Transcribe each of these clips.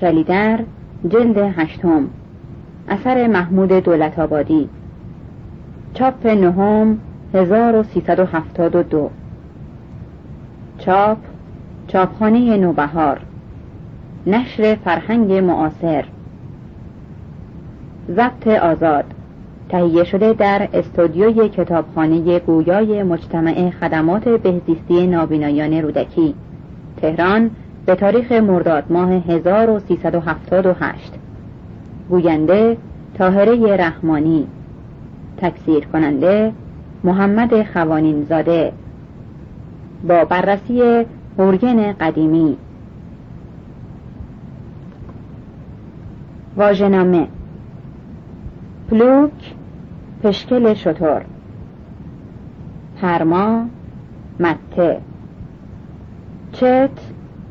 کلیدر جلد 8 اثر محمود دولت آبادی چاپ 9 1372 چاپخانه نوبهار نشر فرهنگ معاصر ضبط آزاد تهیه شده در استودیوی کتابخانه گویای مجتمع خدمات بهزیستی نابینایان رودکی تهران به تاریخ مرداد ماه 1378 گوینده طاهره رحمانی تکثیر کننده محمد خوانین زاده با بررسی ارگن قدیمی واژه‌نامه پلوک پشکل شتر پرما مته چت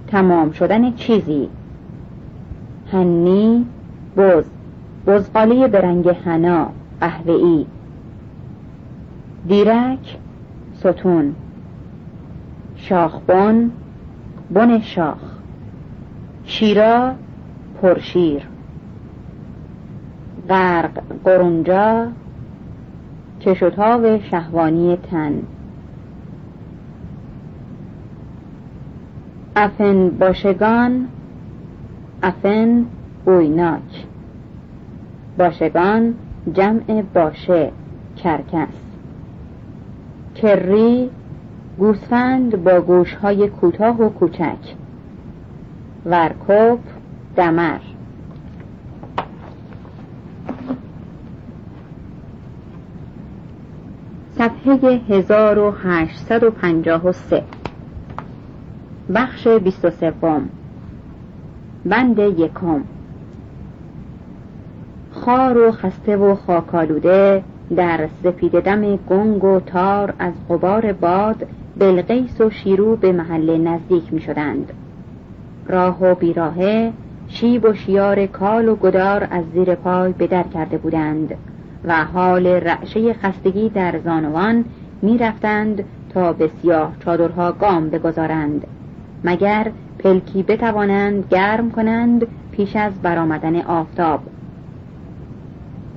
تمام شدن چیزی هنی بزغالی برنگ حنا قهوه‌ای دیرک ستون شاخبون بن شاخ شیرا پرشیر غرق قرنجا چشوتاو شهوانی تن افن باشگان افن بویناک باشگان جمع باشه کرکس کری گوسفند با گوشهای کوتاه و کوچک ورکوب دمر صفحه 1853 بخش 23 بند 1 خار و خسته و خاکالوده در سپید دم گنگ و تار از غبار باد بلغیس و شیرو به محله نزدیک می شدند. راه و بیراهه شیب و شیار کال و گدار از زیر پای به در کرده بودند و حال رعشه خستگی در زانوان می رفتند تا به سیاه چادرها گام بگذارند مگر پلکی بتوانند گرم کنند پیش از برآمدن آفتاب.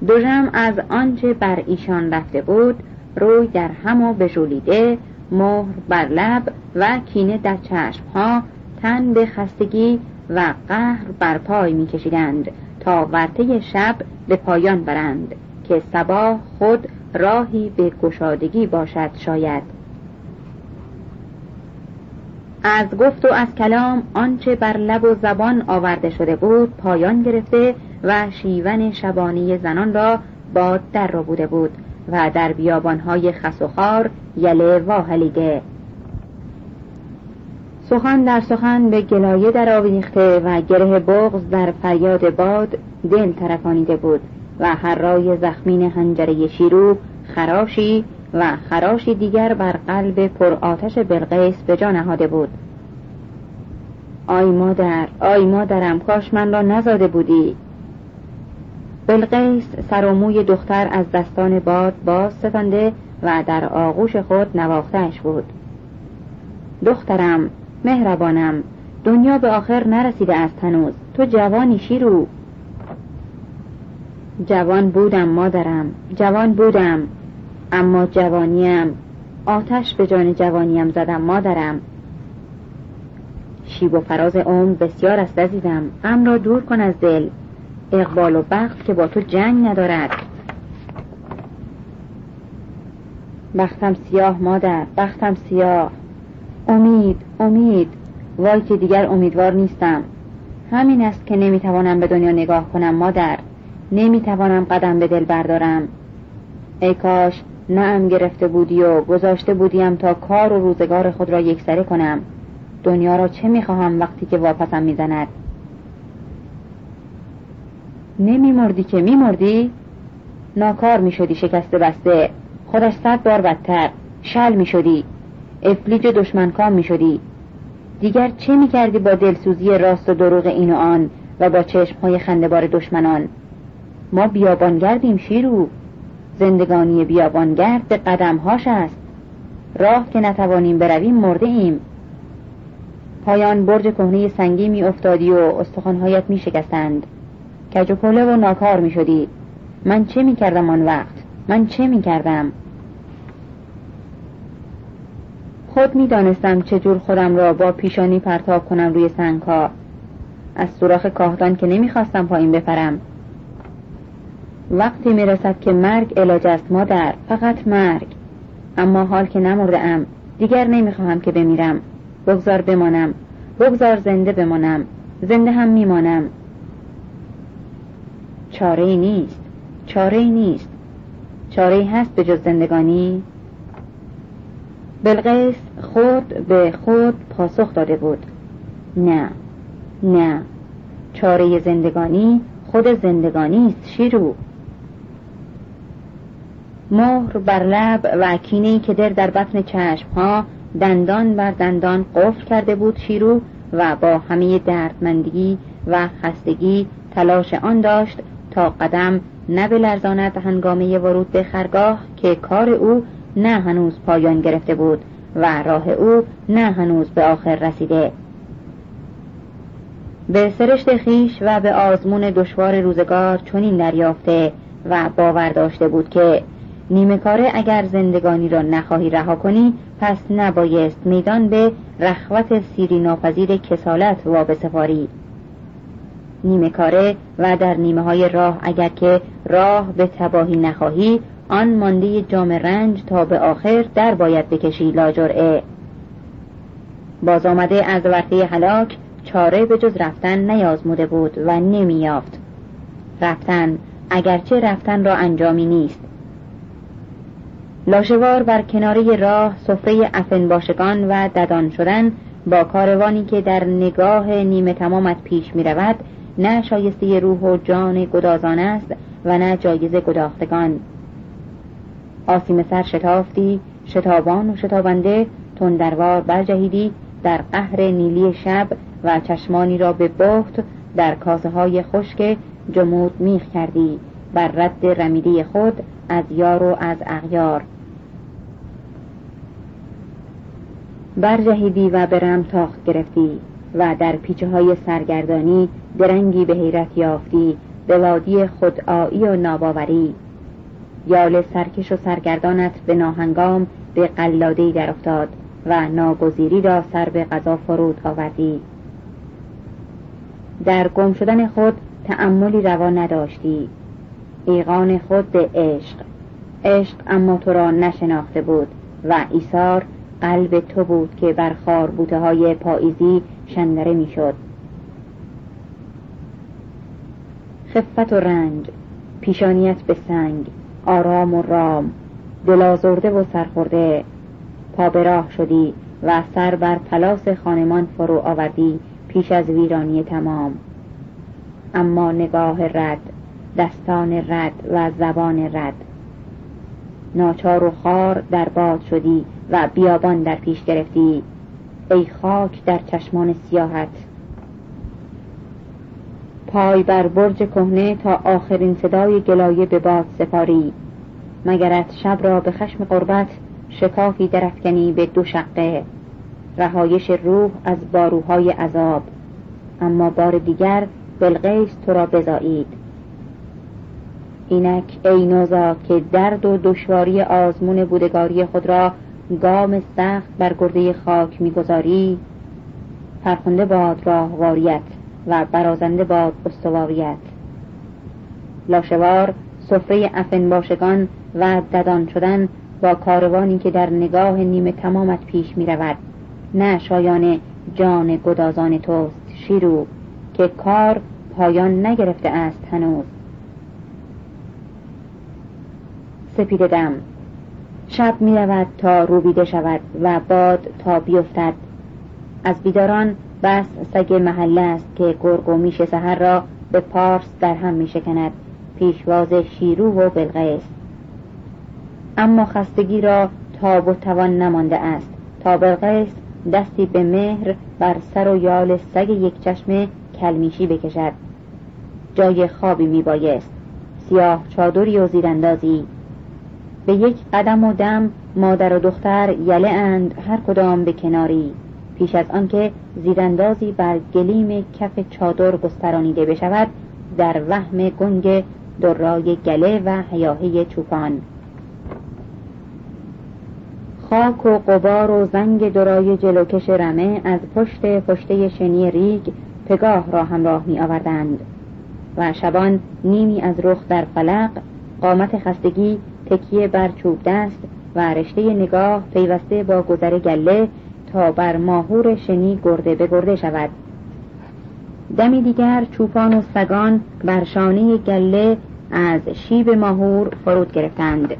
دوژم از آنچه بر ایشان رفته بود روی در هم و بجولیده مهر بر لب و کینه در چشمها تن به خستگی و قهر بر پای می کشیدند تا ورطه شب به پایان برند که صبح خود راهی به گشادگی باشد. شاید از گفت و از کلام آنچه بر لب و زبان آورده شده بود پایان گرفته و شیون شبانی زنان را باد در را بوده بود و در بیابانهای خس و خار یله واهلیده سخن در سخن به گلایه در آویخته و گره بغض در فریاد باد دل ترکانیده بود و هر رای زخمین حنجره شیرو خراشی و خراشی دیگر بر قلب پر آتش بلغیس به جا نهاده بود. آی مادر، آی مادرم، کاش من را نزاده بودی. بلغیس سر و موی دختر از دستان باد باز ستانده و در آغوش خود نواختهش بود. دخترم، مهربانم، دنیا به آخر نرسیده است هنوز، تو جوانی شیرو. جوان بودم مادرم، جوان بودم، اما جوانیم، آتش به جان جوانیم زدم مادرم. شیب و فراز عمر بسیار است عزیزم، غم را دور کن از دل، اقبال و بخت که با تو جنگ ندارد. بختم سیاه مادر، بختم سیاه، امید، امید، وای که دیگر امیدوار نیستم. همین است که نمیتوانم به دنیا نگاه کنم مادر، نمیتوانم قدم به دل بردارم. ای کاش نعم گرفته بودی و گذاشته بودیم تا کار و روزگار خود را یکسره کنم. دنیا را چه میخواهم وقتی که واپسم میزند؟ نمیمردی که میمردی؟ ناکار میشدی شکسته بسته، خودش 100 بار بدتر، شل میشدی، افلیج دشمنکام میشدی. دیگر چه میکردی با دلسوزی راست و دروغ این و آن و با چشمهای خنده‌بار دشمنان؟ ما بیابانگردیم شیرو، زندگانی بیابانگرد به قدمهاش است، راه که نتوانیم برویم مرده ایم. پایان برج کهنه سنگی می افتادی و استخوانهایت می شکستند. کج و کوله و ناکار می شدی. من چه می کردم آن وقت؟ من چه می کردم؟ خود می دانستم چجور خودم را با پیشانی پرتاب کنم روی سنگها. از سوراخ کاهدان که نمی خواستم پایین بپرم. وقتی می رسد که مرگ علاج است مادر، فقط مرگ. اما حال که نمردم دیگر نمی خواهم که بمیرم. بگذار بمانم، بگذار زنده بمانم، زنده هم میمانم. چاره‌ای نیست، چاره‌ای نیست. چاره‌ای هست به جز زندگانی؟ بلغیس خود به خود پاسخ داده بود. نه، نه، چاره زندگانی خود زندگانی است شیرو. مهر بر لب و اکینه‌ای که در بطن چشم‌ها دندان بر دندان قفل کرده بود شیرو و با همه دردمندگی و خستگی تلاش آن داشت تا قدم نه بلرزاند هنگامه ورود به خرگاه که کار او نه هنوز پایان گرفته بود و راه او نه هنوز به آخر رسیده. به سرشت خیش و به آزمون دشوار روزگار چنین دریافته و باور داشته بود که نیمه کاره اگر زندگانی را نخواهی رها کنی پس نبایست میدان به رخوت سیری ناپذیر کسالت وابسته پاری. نیمه کاره و در نیمه های راه اگر که راه به تباهی نخواهی آن مانده جام رنج تا به آخر در باید بکشی لاجرعه. باز آمده از ورطه هلاک چاره به جز رفتن نیازموده بود و نمیافت. رفتن اگرچه رفتن را انجامی نیست. لاشوار بر کناره راه سفره افنباشگان و ددان شدن با کاروانی که در نگاه نیمه تمامت پیش می رود نه شایسته روح و جان گدازان است و نه جایزه گداختگان. آسیم سر شتافتی، شتابان و شتابنده، تندروار برجهیدی در قهر نیلی شب و چشمانی را به بخت در کاسه های خشک جمود میخ کردی بر رد رمیده خود از یار و از اغیار. برجهیدی و برم تاخت گرفتی و در پیچه های سرگردانی درنگی به حیرت یافتی به وادی خودآیی و ناباوری. یال سرکش و سرگردانت به ناهنگام به قلاده‌ای در افتاد و ناگزیری را سر به قضا فرود آوردی. در گم شدن خود تأملی روا نداشتی. ایقان خود به عشق، عشق اما تو را نشناخته بود و ایثار قلب تو بود که بر خاربوته های پاییزی شندره می شد. خفت و رنج، پیشانیت به سنگ، آرام و رام، دلازرده و سرخورده. پا به راه شدی و سر بر پلاس خانمان فرو آوردی پیش از ویرانی تمام. اما نگاه رد، دستان رد و زبان رد. ناچار و خار در باد شدی و بیابان در پیش گرفتی. ای خاک در چشمان سیاحت. پای بر برج کهنه تا آخرین صدای گلایه به باد سپاری. مگرت شب را به خشم قربت شکافی درفکنی به دو شقه. رهایش روح از باروهای عذاب. اما بار دیگر بلغیس تو را بزایید. اینک ای نوزا که درد و دشواری آزمون بودگاری خود را گام سخت بر گرده خاک می‌گذاری، فرخنده باد راهواریت و برازنده باد استواریت. لاشوار سفره افنباشگان و ددان شدن با کاروانی که در نگاه نیمه تمامت پیش می‌رود نه شایان جان گدازان توست شیرو که کار پایان نگرفته است هنوز. سپیده دم شب می رود تا روبیده شود و باد تا بیفتد. از بیداران بس سگ محله است که گرگ و میش سحر را به پارس در هم می شکند پیشواز شیرو و بلغیس. اما خستگی را تاب و توان نمانده است تا بلغیس دستی به مهر بر سر و یال سگ یک چشم کلمیشی بکشد. جای خوابی می بایست، سیاه چادری و زیراندازی. به یک قدم و دم مادر و دختر یله اند هر کدام به کناری. پیش از آنکه زیراندازی بر گلیم کف چادر گسترانیده بشود، در وهم گنگ درای گله و هیاهی چوپان، خاک و غبار و زنگ درای جلوکش رمه از پشت پشته شنی ریگ پگاه را همراه می آوردند و شبان نیمی از رخ در فلق، قامت خستگی تکیه بر چوب دست و رشته نگاه پیوسته با گذر گله تا بر ماهور شنی گرده به گرده شود. دمی دیگر چوپان و سگان بر شانه گله از شیب ماهور فرود گرفتند،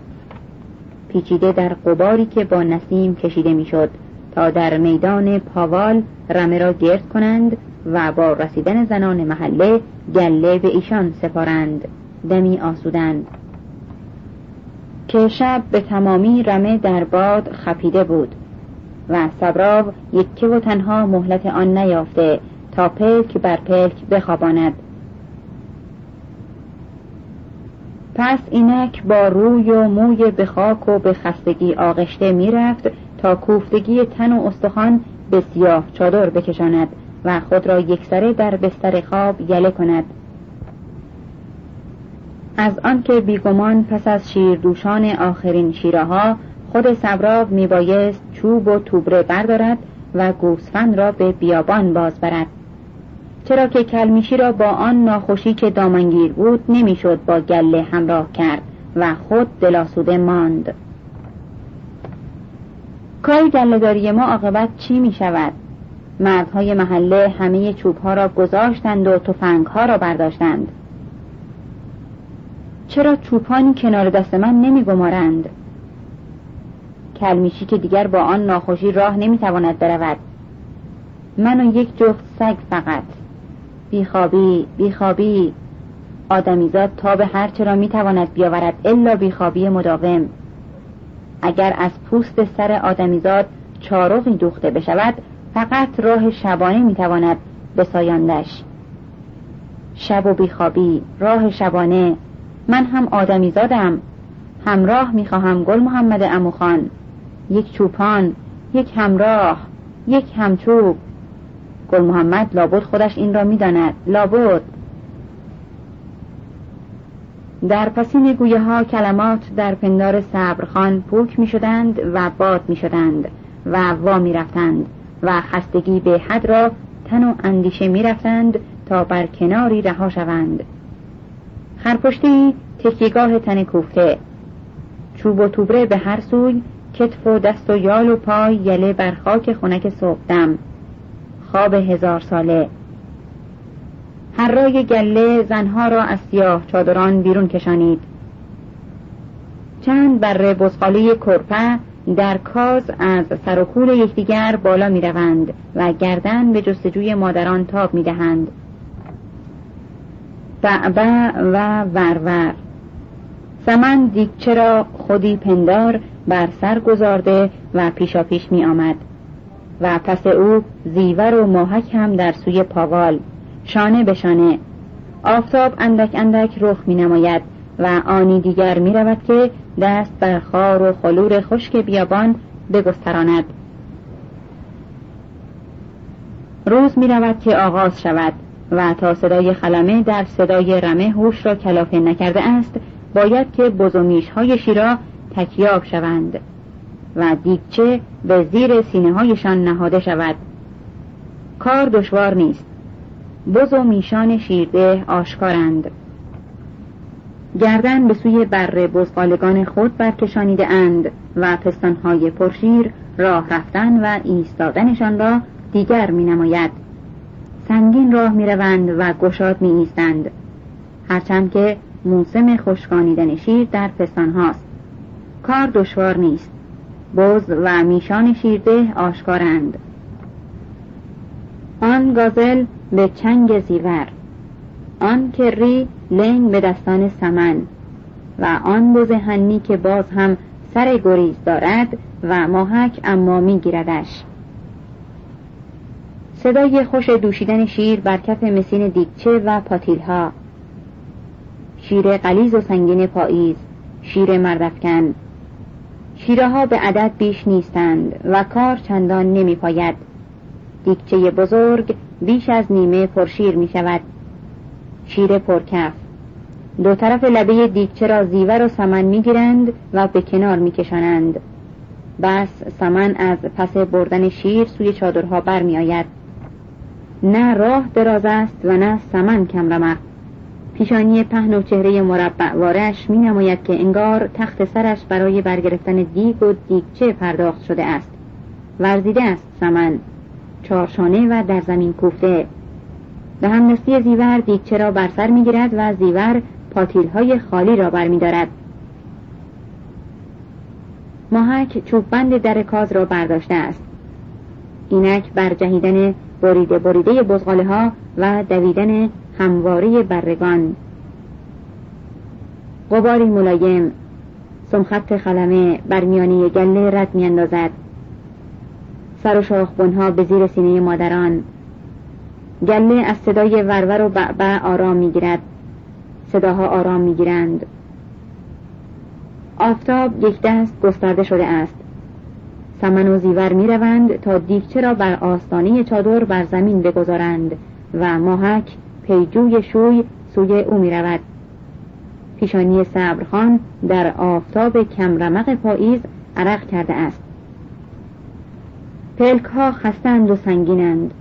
پیچیده در غباری که با نسیم کشیده میشد، تا در میدان پاوال رمه را گرد کنند و با رسیدن زنان محله گله به ایشان سپارند. دمی آسودند که شب به تمامی رمه در باد خپیده بود و صبراو یکی و تنها مهلت آن نیافته تا پلک بر پلک بخواباند. پس اینک با روی و موی به خاک و به خستگی آغشته می رفت تا کوفتگی تن و استخوان به سیاه چادر بکشاند و خود را یکسره در بستر خواب یله کند. از آنکه بیگمان پس از شیردوشان آخرین شیره‌ها خود صبراب می بایست چوب و توبره بردارد و گوسفند را به بیابان باز برد، چرا که کلمیشی را با آن ناخوشی که دامنگیر بود نمیشد با گله همراه کرد و خود دلاسوده ماند. کار گله‌داری ما عاقبت چی می شود؟ مردهای محله همه چوبها را گذاشتند و تفنگها را برداشتند. چرا چوپانی کنار دست من نمی گمارند؟ کلمیشی که دیگر با آن ناخوشی راه نمیتواند برود، من و یک جفت سگ فقط. بیخوابی آدمیزاد تا به هر چرا میتواند بیاورد الا بیخوابی مداوم. اگر از پوست سر آدمیزاد چارقی دوخته بشود، فقط راه شبانه میتواند بسایاندش. شب و بیخوابی، راه شبانه. من هم آدمیزادم، همراه میخواهم گل محمد عموخان. یک چوپان، یک همراه، یک همچوب. گل محمد لابد خودش این را میداند، لابد. در پسین گویه ها کلمات در پندار صبرخان پوک میشدند و باد میشدند و وا میرفتند و خستگی به حد را تن و اندیشه میرفتند تا بر کناری رها شوند. خرپشتی تکیگاه تن کوفته، چوب و توبره به هر سوی، کتف و دست و یال و پای یله بر خاک خنک صبحدم، خواب هزار ساله. هر رای گله زنها را از سیاه چادران بیرون کشانید. چند بره بزغاله کرپه در کاز از سر و کول یکدیگر بالا می روند و گردن به جستجوی مادران تاب می دهند. بعبع و ورور، سمن دیگچه را خودی پندار بر سر گذارده و پیشا پیش می آمد و پس او زیور و ماهک هم در سوی پاوال، شانه به شانه. آفتاب اندک اندک رخ می نماید و آنی دیگر می رود که دست بر خار و خلور خشک بیابان بگستراند. روز می رود که آغاز شود و تا صدای خلمه در صدای رمه هوش را کلافه نکرده است، باید که بزومیش های شیرا تکیاب شوند و دیگچه به زیر سینه هایشان نهاده شود. کار دشوار نیست، بزومیشان شیرده آشکارند، گردن به سوی بره بزغالگان خود برکشانیده اند و پستانهای پرشیر راه رفتن و ایستادنشان را دیگر می نماید. سنگین راه می روند و گشاد می ایستند، هرچند که موسم خشکانیدن شیر در پستان هاست. کار دشوار نیست، بز و میشان شیرده آشکارند. آن گازل به چنگ زیور، آن کری لنگ به دستان سمن و آن بز هنی که باز هم سر گریز دارد و ماهک اما میگیردش. صدای خوش دوشیدن شیر بر کف مسین دیگچه و پاتیل ها، شیر غلیظ و سنگین پاییز، شیر مردفکن. شیره‌ها به عدد بیش نیستند و کار چندان نمی پاید. دیکچه بزرگ بیش از نیمه پرشیر می شود. شیر پرکف. دو طرف لبه دیکچه را زیور و سمن می گیرند و به کنار می کشانند. بس سمن از پس بردن شیر سوی چادرها بر می آید. نه راه دراز است و نه سمن کمرمق. پیشانی پهن و چهره مربع وارش می نماید که انگار تخت سرش برای برگرفتن دیگ و دیگچه پرداخت شده است. ورزیده است سمن، چارشانه و در زمین کوفته. به همدستی زیور دیگچه را بر سر می گیرد و زیور پاتیل‌های خالی را بر می دارد. ماهک چوببند در کاز را برداشته است. اینک بر جهیدن بریده بزغاله ها و دویدن همواری برگان. غباری ملایم سمخط خلمه بر میانی گله رد می اندازد. سر و شاخبونها به زیر سینه مادران. گله از صدای ورور و بعبع آرام می گیرد. صداها آرام می گیرند. آفتاب یک دست گسترده شده است. سمن و زیور می روند تا دیکچه را بر آستانه چادر بر زمین بگذارند و ماهک پیجوی شوی سوی او می رود. پیشانی صبرخان در آفتاب کمرمق پاییز عرق کرده است. پلک ها خستند و سنگینند.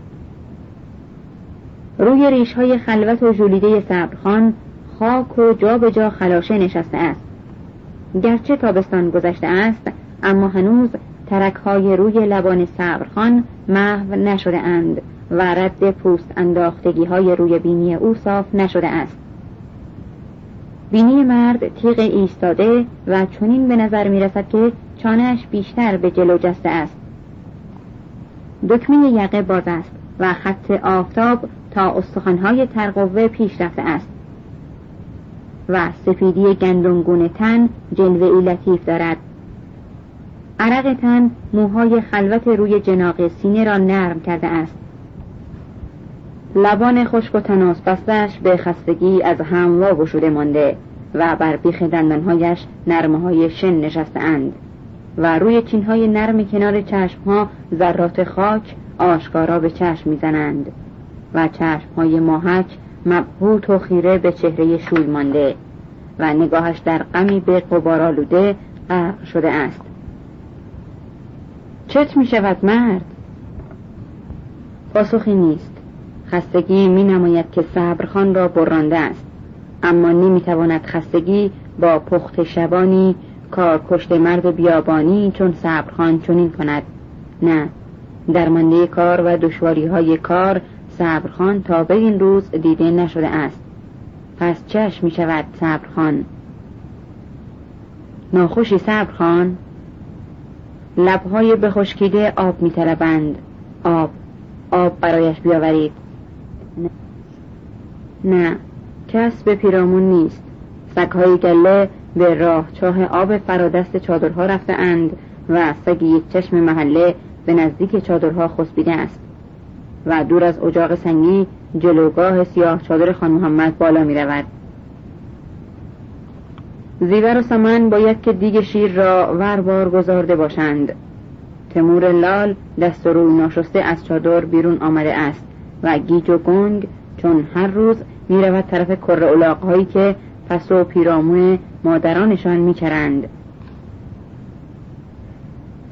روی ریش های خلوت و جولیده صبرخان خاک و جا به جا خلاشه نشسته است. گرچه تابستان گذشته است اما هنوز ترک های روی لبان صبرخان محو نشده اند و رد پوست انداختگی های روی بینی او صاف نشده است. بینی مرد تیغ ایستاده و چنین به نظر می رسد که چانهش بیشتر به جلو جسته است. دکمه یقه باز است و خط آفتاب تا استخوان‌های ترقوه پیش رفته است و سفیدی گندمگون تن جلوه‌ای لطیف دارد. عرق تن موهای خلوت روی جناق سینه را نرم کرده است. لبان خشک و تناس بستش به خستگی از هم واگشوده مانده و بر بیخ دندانهایش نرمه‌های شن نشسته اند و روی چینهای نرم کنار چشمها ذرات خاک آشکارا به چشم میزنند و چشمهای ماهک مبهوت و خیره به چهره شوی مانده و نگاهش در غمی به غبارآلوده غرق شده است. چت می شود مرد؟ پاسخی نیست. خستگی می نماید که صبرخان را برانده است، اما نمی تواند خستگی با پخت شبانی کارکشته مرد بیابانی چون صبرخان چنین کند. نه، درمانده کار و دشواری های کار صبرخان تا به این روز دیده نشده است. پس چشم می شود صبرخان؟ ناخوشی صبرخان؟ لبهای بخشکیده آب می طلبند. آب برایش بیاورید. نه، کس به پیرامون نیست. سگهای گله به راه چاه آب فرادست چادرها رفته اند و سگ یک چشم محله به نزدیک چادرها خسبیده است و دور از اجاق سنگی جلوگاه سیاه چادر خان محمد بالا می رود. زیور و سمن باید که دیگ شیر را وربار گذارده باشند. تمور لال دست و روی ناشسته از چادر بیرون آمده است و گیج و گنگ چون هر روز می رود طرف کره الاغ‌هایی که پس و پیرامون مادرانشان می چرند.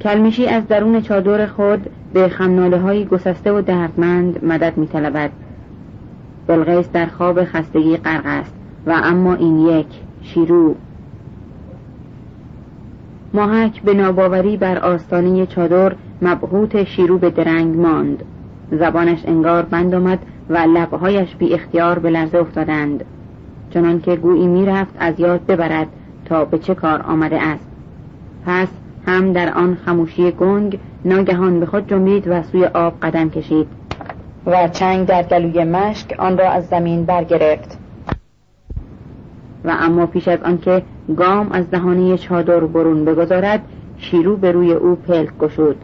کلمیشی از درون چادر خود به خمناله‌های گسسته و دردمند مدد می طلبد. بلغیس در خواب خستگی غرق است و اما این یک شیرو. ماهک به ناباوری بر آستانه چادر مبهوت شیرو به درنگ ماند. زبانش انگار بند آمد و لبهایش بی اختیار به لرزه افتادند، چنان که گویی می رفت از یاد ببرد تا به چه کار آمده است. پس هم در آن خموشی گنگ ناگهان به خود جنبید و سوی آب قدم کشید و چنگ در گلوی مشک آن را از زمین برگرفت و اما پیش از آنکه گام از دهانه چادر برون بگذارد شیرو به روی او پلک گشود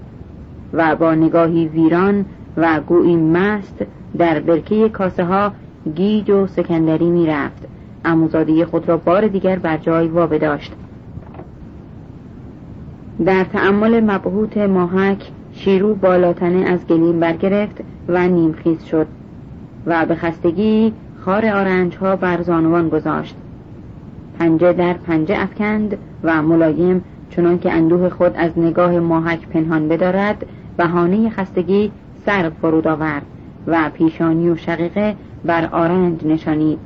و با نگاهی ویران و گویی مست در برکه کاسه ها گیج و سکندری می رفت. عموزاده خود را بار دیگر بر جای وابداشت. در تأمل مبهوت ماهک شیرو بالاتنه از گلیم برگرفت و نیمخیز شد و به خستگی خار آرنج ها بر زانوان گذاشت. پنجه در پنجه افکند و ملایم چنان که اندوه خود از نگاه ماهک پنهان بدارد بهانه خستگی سر فرود آورد و پیشانی و شقیقه بر آرنج نشانید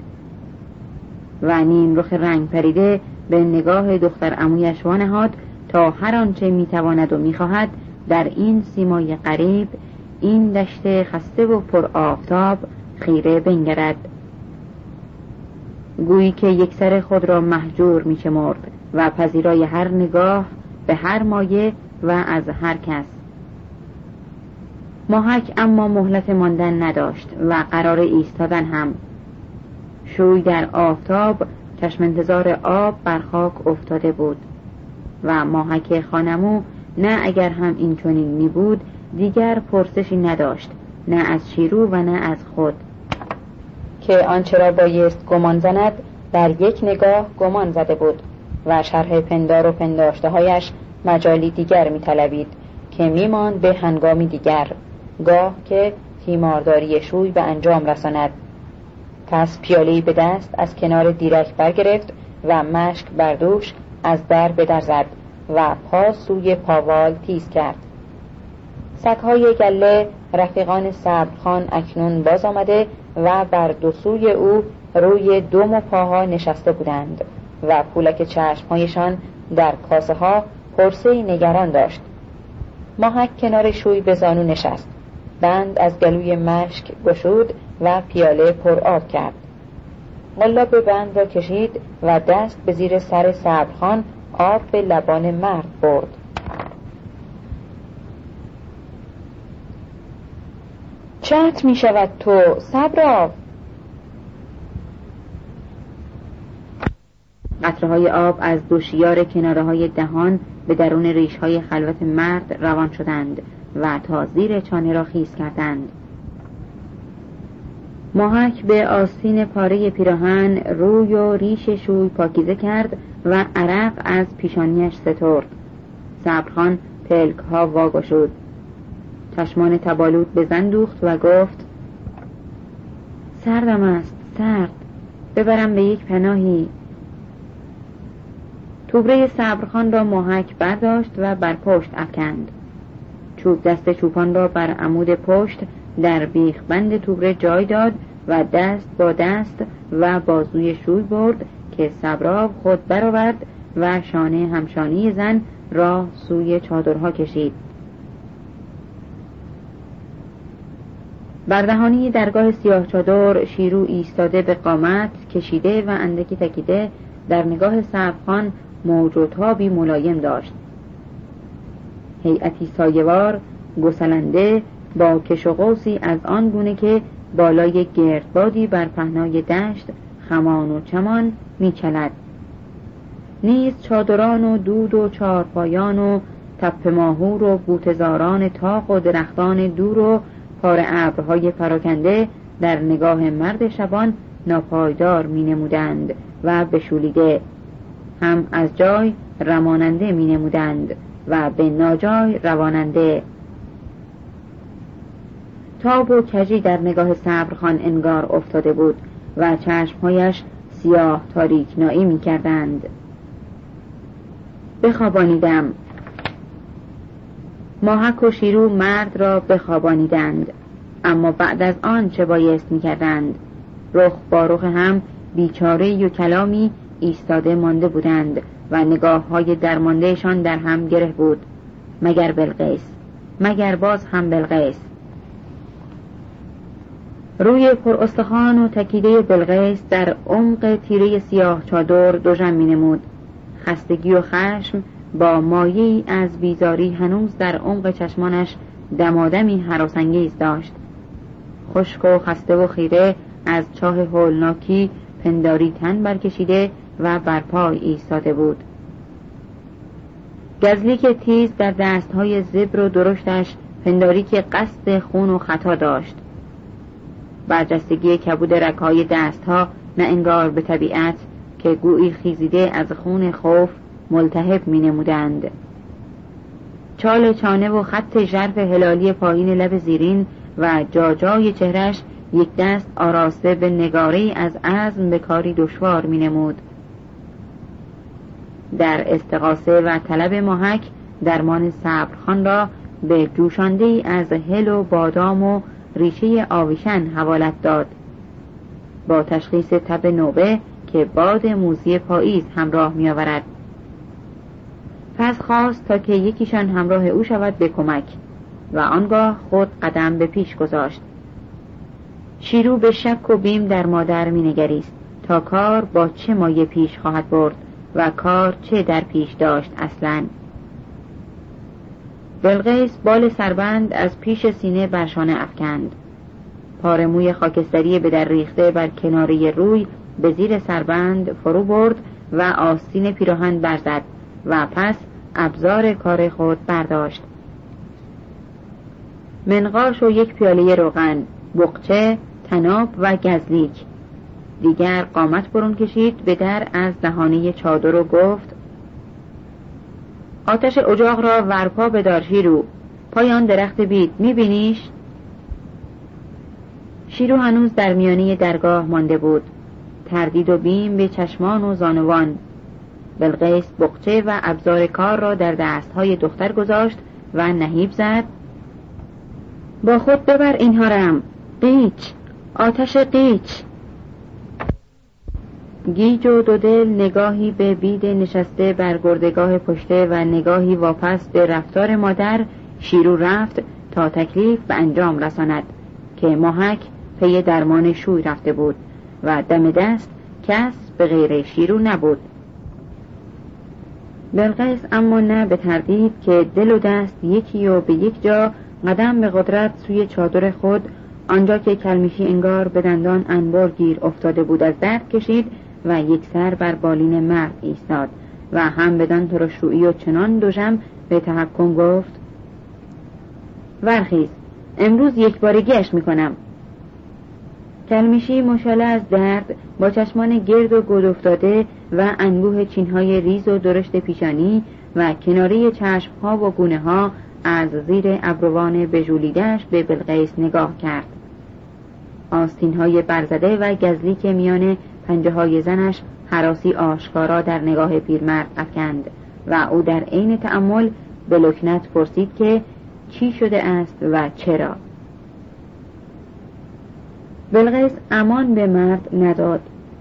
و نیم رخ رنگ پریده به نگاه دختر عمویش وانهاد تا هر آنچه میتواند و میخواهد در این سیمای غریب، این دشت خسته و پر آفتاب خیره بنگرد، گویی که یک سر خود را مهجور میشمرد و پذیرای هر نگاه به هر مایه و از هر کس. ماهک اما مهلت ماندن نداشت و قرار ایستادن هم. شوی در آفتاب چشم انتظار آب بر خاک افتاده بود و ماهک خانمو نه اگر هم این چنین می بود دیگر پرسشی نداشت، نه از شیرو و نه از خود، که آنچه را بایست گمان زند در یک نگاه گمان زده بود و شرح پندار و پنداشته هایش مجالی دیگر می طلبید که می ماند به هنگامی دیگر، گاه که تیمارداری شوی به انجام رساند. پس پیالهی به دست از کنار دیرک برگرفت و مشک بردوش از در به در زد و پا سوی پاوال تیز کرد. سگ‌های گله رفیقان صبرخان اکنون باز آمده و بر دو سوی او روی دوم و پاها نشسته بودند و پولک چشمهایشان در کاسه ها پرسه‌ای نگران داشت. ماهک کنار شوی به زانو نشست، بند از گلوی مشک گشود و پیاله پر آب کرد. قلاب بند را کشید و دست به زیر سر صبرخان آب به لبان مرد برد. چت می شود تو صبرا. قطره‌های آب از دوشیار کناره‌های دهان به درون ریش‌های خلوت مرد روان شدند و تا زیر چانه را خیس کردند. ماهک به آستین پاره پیراهن روی و ریش شوی پاکیزه کرد و عرق از پیشانیش سترد. صبرخان پلک ها واگشود، چشمان تبالود به زن دوخت و گفت: سردم است، سرد، ببرم به یک پناهی. توبره صبرخان را ماهک برداشت و بر پشت افکند. چوب دست چوپان را بر عمود پشت در بیخ بند توبره جای داد و دست با دست و بازوی شوی برد که صبراب خود برآورد و شانه همشانی زن را سوی چادرها کشید. بر دهانه درگاه سیاه چادر شیرو ایستاده به قامت کشیده و اندکی تکیده در نگاه صبرخان موج و تابی ملایم داشت. هیئتی سایه‌وار گسلنده با کش و قوسی از آن گونه که بالای گردبادی بر پهنای دشت خمان و چمان میچلد. نیز چادران و دود و چارپایان و تپه ماهور و بوتزاران تاق و درختان دور و پاره ابرهای پراکنده در نگاه مرد شبان ناپایدار می نمودند و بشولیده، هم از جای رماننده می نمودند و به ناجای رواننده. تاب و کجی در نگاه صبرخان انگار افتاده بود و چشمهایش سیاه تاریک نایی می کردند. بخوابانیدم. ماهک و شیرو مرد را بخوابانیدند، اما بعد از آن چه بایست می کردند؟ رخ با رخ هم بیچاره و کلامی ایستاده مانده بودند و نگاه های درماندهشان در هم گره بود. مگر بلغیس، مگر باز هم بلغیس. روی پر استخوان و تکیده بلغیس در عمق تیره سیاه چادر دوژم می نمود. خستگی و خشم با مایه‌ای از بیزاری هنوز در عمق چشمانش دمادمی هراس‌انگیز داشت. خشک و خسته و خیره از چاه هولناکی پنداری تن برکشیده و برپای ایستاده بود. گزلی که تیز در دستهای زبر و درشتش پنداری که قصد خون و خطا داشت. برجستگی کبود رگ‌های دستها نه انگار به طبیعت که گویی خیزیده از خون خوف ملتهب می نمودند. چال چانه و خط ژرف هلالی پایین لب زیرین و جاجای چهرش یک دست آراسته به نگاره‌ای از عزم به کاری دشوار می‌نمود. در استغاثه و طلب ماهک درمان صبرخان را به جوشانده‌ای از هل و بادام و ریشه آویشن حوالت داد. با تشخیص تب نوبه که باد موزی پاییز همراه می‌آورد، پس خواست تا که یکیشان همراه او شود به کمک و آنگاه خود قدم به پیش گذاشت. شیرو به شک و بیم در مادر می‌نگریست تا کار با چه مایه پیش خواهد برد و کار چه در پیش داشت. اصلاً بلغیس بال سربند از پیش سینه بر شانه افکند. پاره موی خاکستری به در ریخته بر کناره روی به زیر سربند فرو برد و آستین پیراهن برزد و پس ابزار کار خود برداشت. منقاش و یک پیاله روغن، بقچه، تناب و گزلیک. دیگر قامت برون کشید به در از دهانه چادر و گفت: آتش اجاق را ورپا بدار شیرو، پایان درخت بید میبینیش؟ شیرو هنوز در میانه درگاه مانده بود، تردید و بیم به چشمان و زانوان. بلغیس بقچه و ابزار کار را در دستهای دختر گذاشت و نهیب زد: با خود ببر اینها رم، قیچ، آتش قیچ. گیج و دودل نگاهی به بید نشسته بر گردگاه پشته و نگاهی واپس به رفتار مادر، شیرو رفت تا تکلیف به انجام رساند که ماهک پی درمان شوی رفته بود و دم دست کس به غیر شیرو نبود. بلغیس اما نه به تردید که دل و دست یکی و به یک جا قدم به قدرت سوی چادر خود، آنجا که کلمیشی انگار به دندان انبار گیر افتاده بود، از درد کشید و یک سر بر بالین مرد ایستاد و هم بدان ترش رویی و چنان دوژم به تحکم گفت: ورخیز، امروز یک بار گشت میکنم. کلمیشی مشاله از درد با چشمان گرد و گود افتاده و انبوه چینهای ریز و درشت پیشانی و کناره چشمها و گونه ها از زیر ابروان بجولیدهش به بلغیس نگاه کرد. آستینهای برزده و گزلی که میان پنجه های زنش حراسی آشکارا در نگاه پیرمرد افکند و او در عین تأمل به لکنت پرسید که چی شده است و چرا. بلغیس امان به مرد نداد،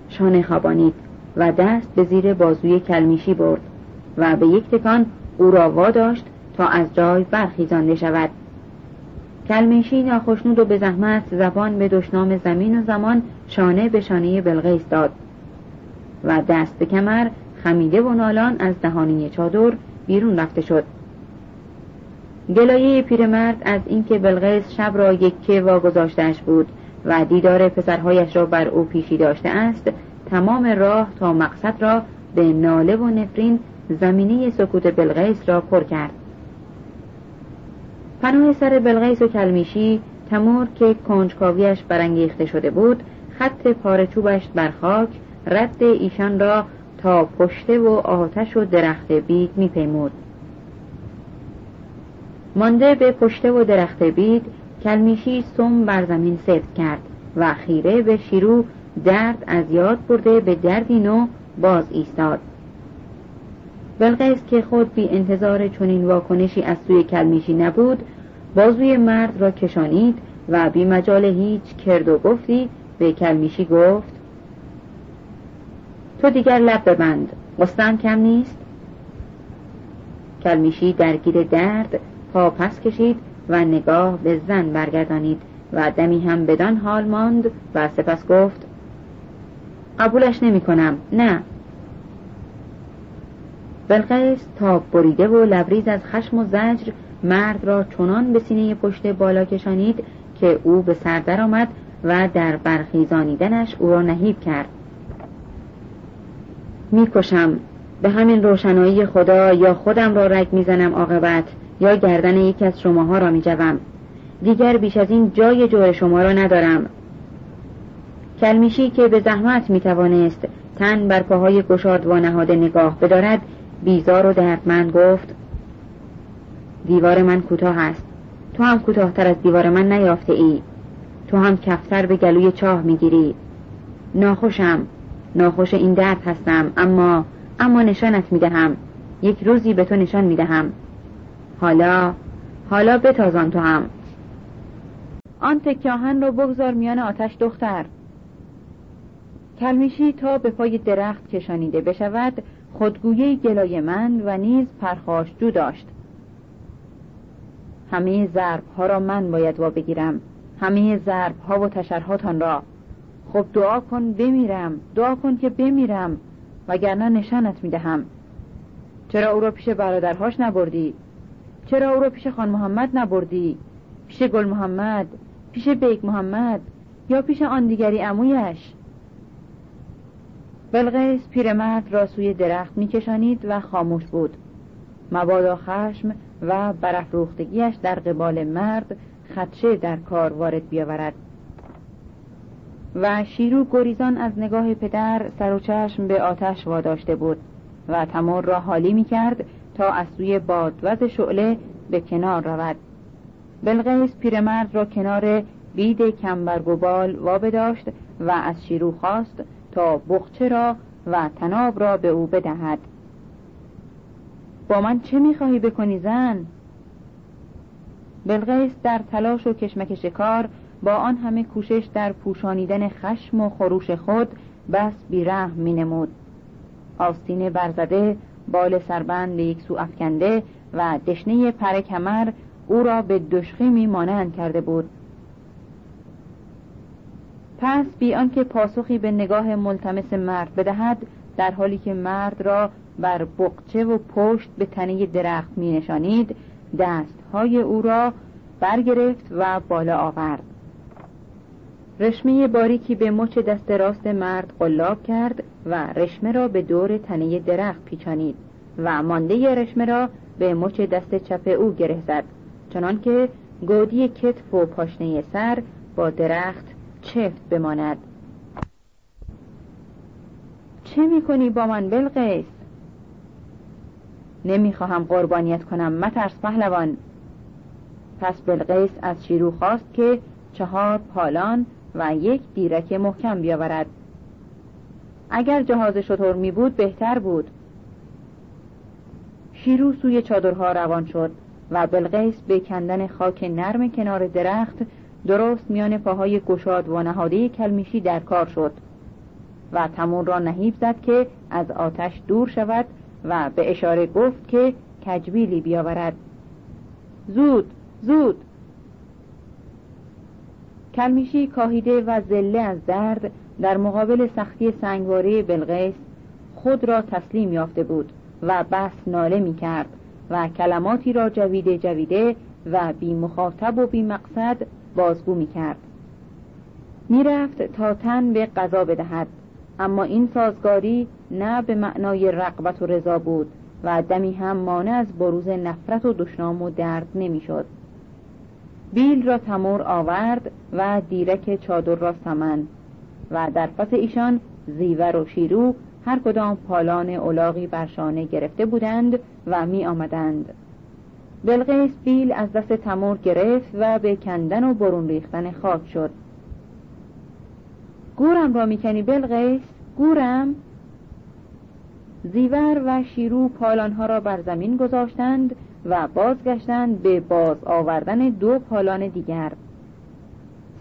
شانه خوابانید و دست به زیر بازوی کلمیشی برد و به یک تکان او را واداشت تا از جای برخیزانده شود. کلمیشی ناخشنود و به زحمت زبان به دشنام زمین و زمان شانه به شانه بلغیس داد و دست به کمر خمیده و نالان از دهانه چادر بیرون رفته شد. گلایه پیرمرد از اینکه بلغیس شب را یکه واگذاشته‌اش بود و دیدار پسرهایش را بر او پیشی داشته است، تمام راه تا مقصد را به ناله و نفرین زمینه سکوت بلغیس را پر کرد. پناه سر بلغیس و کلمیشی، تمور که کنجکاویش برانگیخته شده بود، خط پاره چوبش بر خاک رد ایشان را تا پشته و آتش و درخت بید می‌پیمود. مانده به پشته و درخت بید، کلمیشی سم بر زمین سفت کرد و خیره به شیرو، درد از یاد برده به دردی نو، باز ایستاد. بلغیس که خود بی انتظار چنین واکنشی از سوی کلمیشی نبود، بازوی مرد را کشانید و بی مجال هیچ کرد و گفتی به کلمیشی گفت: تو دیگر لب ببند، غصه‌ام کم نیست. کلمیشی درگیر درد پا پس کشید و نگاه به زن برگردانید و دمی هم بدان حال ماند و سپس گفت: قبولش نمی کنم، نه. بلغیس تاب بریده و لبریز از خشم و زجر مرد را چنان به سینه پشت بالا کشانید که او به سر در آمد و در برخیزانیدنش او را نهیب کرد. میکشم، به همین روشنایی خدا، یا خودم را رگ میزنم عاقبت، یا گردن یکی از شماها را میجوم. دیگر بیش از این جای جور شما را ندارم. کلمیشی که به زحمت میتوانست تن بر پاهای گشاد و نهاده نگاه بدارد، بیزار و دردمند گفت: دیوار من کوتاه است، تو هم کوتاه‌تر از دیوار من نیافته ای، تو هم کفتر به گلوی چاه میگیری. ناخوشم، ناخوش این درد هستم، اما نشانت میدهم، یک روزی به تو نشان میدهم. حالا بتازان تو هم. آن تکیاهن رو بگذار میان آتش دختر. کلمیشی تا به پای درخت کشانیده بشود خودگویه گلای من و نیز پرخاشجو داشت. همه ضرب ها را من باید وا بگیرم، همه ضرب ها و تشرهاتان را. خب دعا کن بمیرم، دعا کن که بمیرم، وگرنه نشانت میدهم. چرا او را پیش برادرهاش نبردی؟ چرا او را پیش خان محمد نبردی؟ پیش گل محمد، پیش بیگ محمد، یا پیش آن دیگری عمویش؟ بلغیس پیرمرد را سوی درخت میکشانید و خاموش بود. مبادا خشم و برافروختگیش در قبال مرد خدشه در کار وارد بیاورد. و شیرو گریزان از نگاه پدر سر و چشم به آتش واداشته بود و تمور را حالی میکرد تا از سوی بادوز شعله به کنار رود. بلغیس پیرمرد را کنار بید کمبرگوبال وابداشت و از شیرو خواست تا بخچه را و تناب را به او بدهد. با من چه میخواهی بکنی زن؟ بلغیس در تلاش و کشمکش کار با آن همه کوشش در پوشانیدن خشم و خروش خود بس بیرحم مینمود. آستینه برزده، بال سربند به یک سو افکنده و دشنه پر کمر او را به دشخیمی مانند کرده بود. پس بی آنکه پاسخی به نگاه ملتمس مرد بدهد، در حالی که مرد را بر بقچه و پشت به تنه درخت می نشانید، دستهای او را برگرفت و بالا آورد. رشمه باریکی به مچ دست راست مرد قلاب کرد و رشمه را به دور تنه درخت پیچانید و مانده رشمه را به مچ دست چپ او گره زد، چنان که گودی کتف و پاشنه سر با درخت چفت بماند. چه میکنی با من بلغیس؟ نمیخواهم قربانیت کنم، مترس پهلوان. پس بلغیس از شیرو خواست که 4 پالان و 1 دیرک محکم بیاورد. اگر جهاز شتر می بود بهتر بود. شیرو سوی چادرها روان شد و بلغیس به کندن خاک نرم کنار درخت درست میان پاهای گشاد و نهاده کلمیشی در کار شد و تمور را نهیب زد که از آتش دور شود و به اشاره گفت که کجبیلی بیاورد. زود! کلمیشی کاهیده و ذله از درد در مقابل سختی سنگواره بلغیس خود را تسلیم یافته بود و بس ناله می کرد و کلماتی را جویده و بی مخاطب و بی مقصد بازگو می کرد. می رفت تا تن به قضا بدهد، اما این سازگاری نه به معنای رغبت و رضا بود و دمی هم مانع از بروز نفرت و دشنام و درد نمی شد. بیل را تمور آورد و دیرک چادر را سمن و در پس ایشان زیور و شیرو هر کدام پالان اولاغی برشانه گرفته بودند و می آمدند. بلغیس بیل از دست تمور گرفت و به کندن و برون ریختن خاک شد. گورم را میکنی بلغیس؟ گورم؟ زیور و شیرو پالانها را بر زمین گذاشتند و بازگشتند به باز آوردن 2 پالان دیگر.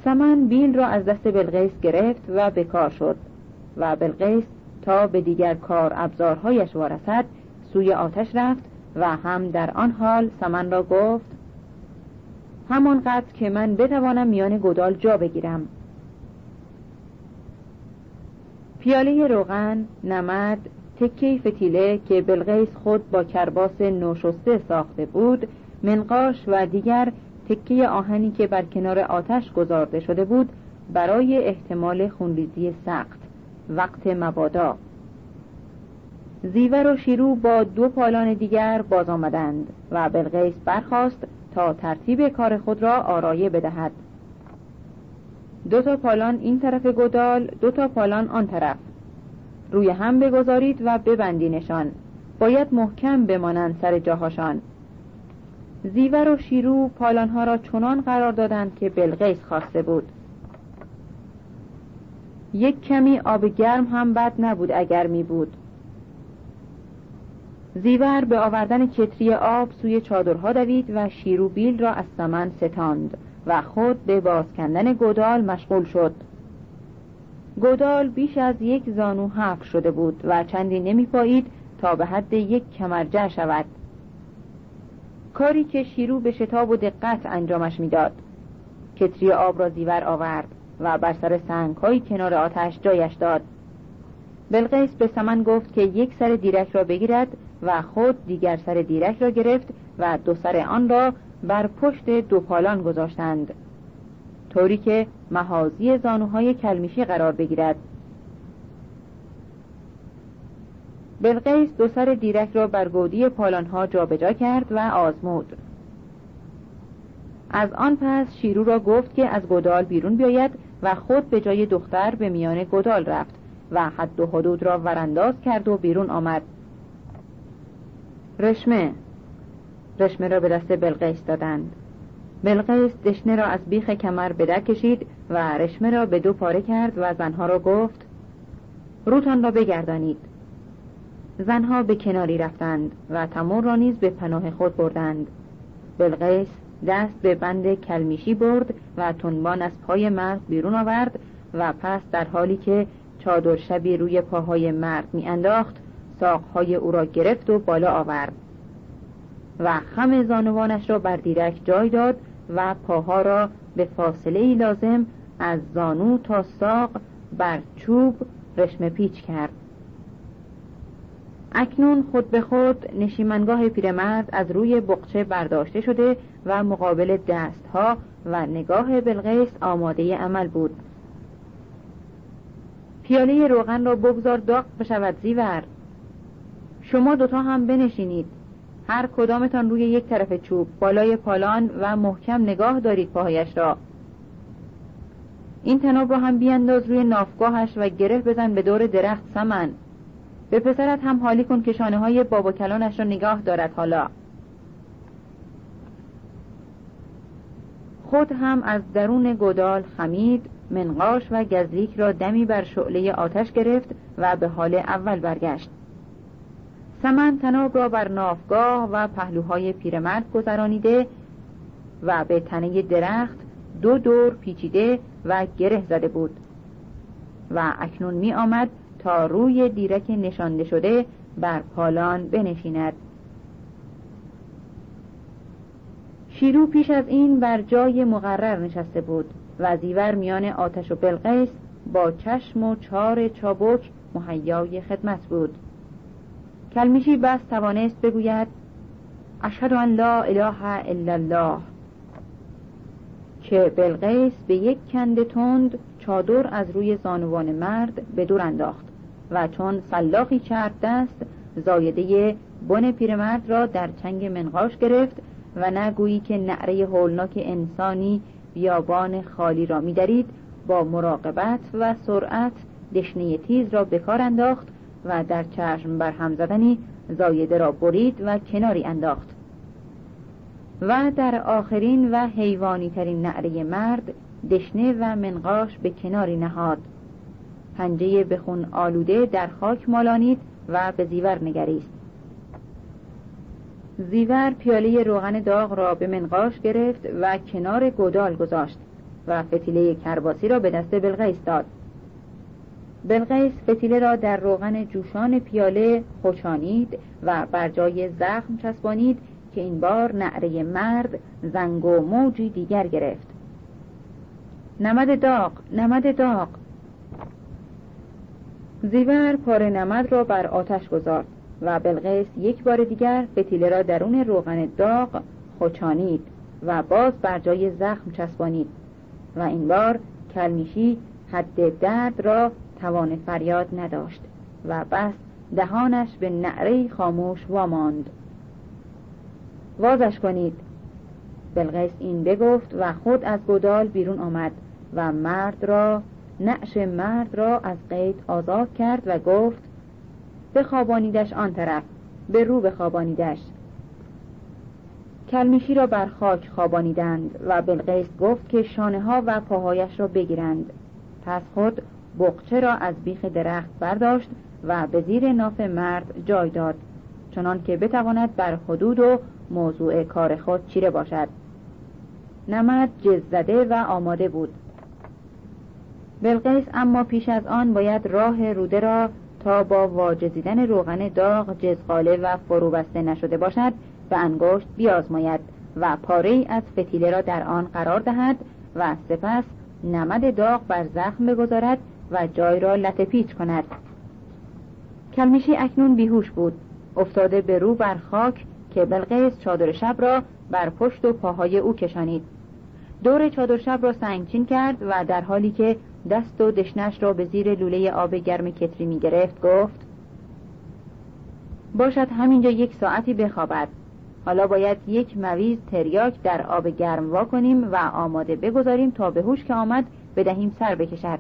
سمن بیل را از دست بلغیس گرفت و به کار شد و بلغیس تا به دیگر کار ابزارهایش وارسد سوی آتش رفت و هم در آن حال سمن را گفت همانقدر که من بتوانم میان گودال جا بگیرم. پیاله روغن، نمد، تکه فتیله که بلغیس خود با کرباس نوشسته ساخته بود، منقاش و دیگر تکه آهنی که بر کنار آتش گذارده شده بود برای احتمال خونریزی سخت وقت مبادا. زیور و شیرو با 2 پالان دیگر باز آمدند و بلغیس برخاست تا ترتیب کار خود را آرایه بدهد. 2 پالان این طرف گودال، 2 پالان آن طرف، روی هم بگذارید و ببندینشان، باید محکم بمانند سر جاهاشان. زیور و شیرو پالانها را چنان قرار دادند که بلغیس خواسته بود. یک کمی آب گرم هم بد نبود اگر می بود. زیور به آوردن کتری آب سوی چادرها دوید و شیرو بیل را از سمن ستاند و خود به بازکندن گودال مشغول شد. گودال بیش از یک زانو حف شده بود و چندی نمی پایید تا به حد یک کمرجه شود، کاری که شیرو به شتاب و دقت انجامش می داد. کتری آب را زیور آورد و بر سر سنگ‌های کنار آتش جایش داد. بلغیس به سمن گفت که یک سر دیرک را بگیرد و خود دیگر سر دیرک را گرفت و دو سر آن را بر پشت دو پالان گذاشتند، طوری که محاذی زانوهای کلمیشی قرار بگیرد. بلغیس دو سر دیرک را بر گودی پالانها جابجا کرد و آزمود. از آن پس شیرو را گفت که از گودال بیرون بیاید و خود به جای دختر به میان گودال رفت و حد و حدود را ورانداز کرد و بیرون آمد. رشمه را به دست بلغیس دادند. بلغیس دشنه را از بیخ کمر به در کشید و رشمه را به دو پاره کرد و زنها را گفت روتان را بگردانید. زنها به کناری رفتند و تمور را نیز به پناه خود بردند. بلغیس دست به بند کلمیشی برد و تنبان از پای مرد بیرون آورد و پس در حالی که چادر شبی روی پاهای مرد میانداخت ساقهای او را گرفت و بالا آورد و خم زانوانش را بر دیرک جای داد و پاها را به فاصله لازم از زانو تا ساق بر چوب رشمه پیچ کرد. اکنون خود به خود نشیمنگاه پیرمرد از روی بقچه برداشته شده و مقابل دستها و نگاه بلغیس آماده عمل بود. پیاله روغن را بگذار داغ بشود. زیور شما دوتا هم بنشینید، هر کدامتان روی یک طرف چوب بالای پالان و محکم نگاه دارید پاهایش را. این تناب را هم بیانداز روی نافگاهش و گره بزن به دور درخت. سمن به پسرت هم حالی کن که شانه های بابا کلانش را نگاه دارد. حالا خود هم از درون گودال خمید، منقاش و گزلیک را دمی بر شعله آتش گرفت و به حال اول برگشت. سمن تناب را بر نافگاه و پهلوهای پیرمرد گذرانیده و به تنه درخت دو دور پیچیده و گره زده بود و اکنون می آمد تا روی دیرک نشانده شده بر پالان بنشیند. شیرو پیش از این بر جای مقرر نشسته بود و زیور میان آتش و بلغیس با چشم و چار چابک مهیای خدمت بود. کلمیشی بس توانست بگوید اشهد ان لا اله الا الله که بلغیس به یک کند تند چادر از روی زانوان مرد به دور انداخت و چون سلاخی چرب دست زایده بن پیرمرد را در چنگ منقاش گرفت و نگویی که نعره هولناک انسانی بیابان خالی را می‌درید، با مراقبت و سرعت دشنه تیز را به کار انداخت و در چشم بر هم زدنی زایده را برید و کناری انداخت و در آخرین و حیوانی ترین نعره مرد دشنه و منقاش به کناری نهاد، پنجه به خون آلوده در خاک مالانید و به زیور نگریست. زیور پیاله روغن داغ را به منقاش گرفت و کنار گودال گذاشت و فتیله کرباسی را به دست بلغیس داد. بلغیس فتیله را در روغن جوشان پیاله خوشانید و بر جای زخم چسبانید که این بار نعره مرد زنگ و موجی دیگر گرفت. نمد داغ، نمد داغ. زیور پاره نمد را بر آتش گذارد و بلغیس یک بار دیگر فتیله را درون روغن داغ خوچانید و باز بر جای زخم چسبانید و این بار کلمیشی حد درد را توان فریاد نداشت و بس دهانش به نعره خاموش واماند. وازش کنید. بلغیس این بگفت و خود از گودال بیرون آمد و نعش مرد را از قید آزاد کرد و گفت بخوابانیدش آن طرف، به رو بخوابانیدش. کلمیشی را بر خاک خوابانیدند و بلغیس گفت که شانه ها و پاهایش را بگیرند. پس خود بقچه را از بیخ درخت برداشت و به زیر ناف مرد جای داد، چنان که بتواند بر حدود و موضوع کار خود چیره باشد. نمد جزده و آماده بود. بلغیس اما پیش از آن باید راه روده را تا با واجزیدن روغن داغ جزغاله و فروبسته نشده باشد به انگشت بیازماید و پاره از فتیله را در آن قرار دهد و سپس نمد داغ بر زخم بگذارد و جای را لطه پیچ کند. کلمیشی اکنون بیهوش بود، افتاده به رو بر خاک، که بلغیس چادر شب را بر پشت و پاهای او کشانید. دور چادر شب را سنگچین کرد و در حالی که دست و دشنش را به زیر لوله آب گرم کتری می گرفت گفت: باشد همینجا یک ساعتی بخوابد. حالا باید یک مویز تریاک در آب گرم وا کنیم و آماده بگذاریم تا به هوش که آمد بدهیم سر بکشد.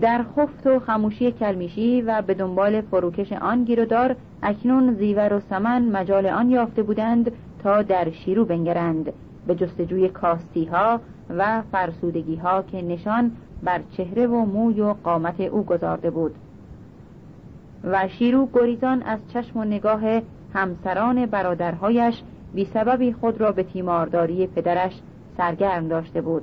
در خفت و خموشی کلمیشی و به دنبال فروکش آن گیرودار، اکنون زیور و سمن مجال آن یافته بودند تا در شیرو بنگرند، به جستجوی کاستی ها و فرسودگی ها که نشان بر چهره و موی و قامت او گذارده بود. و شیرو گریزان از چشم و نگاه همسران برادرهایش بی سببی خود را به تیمارداری پدرش سرگرم داشته بود.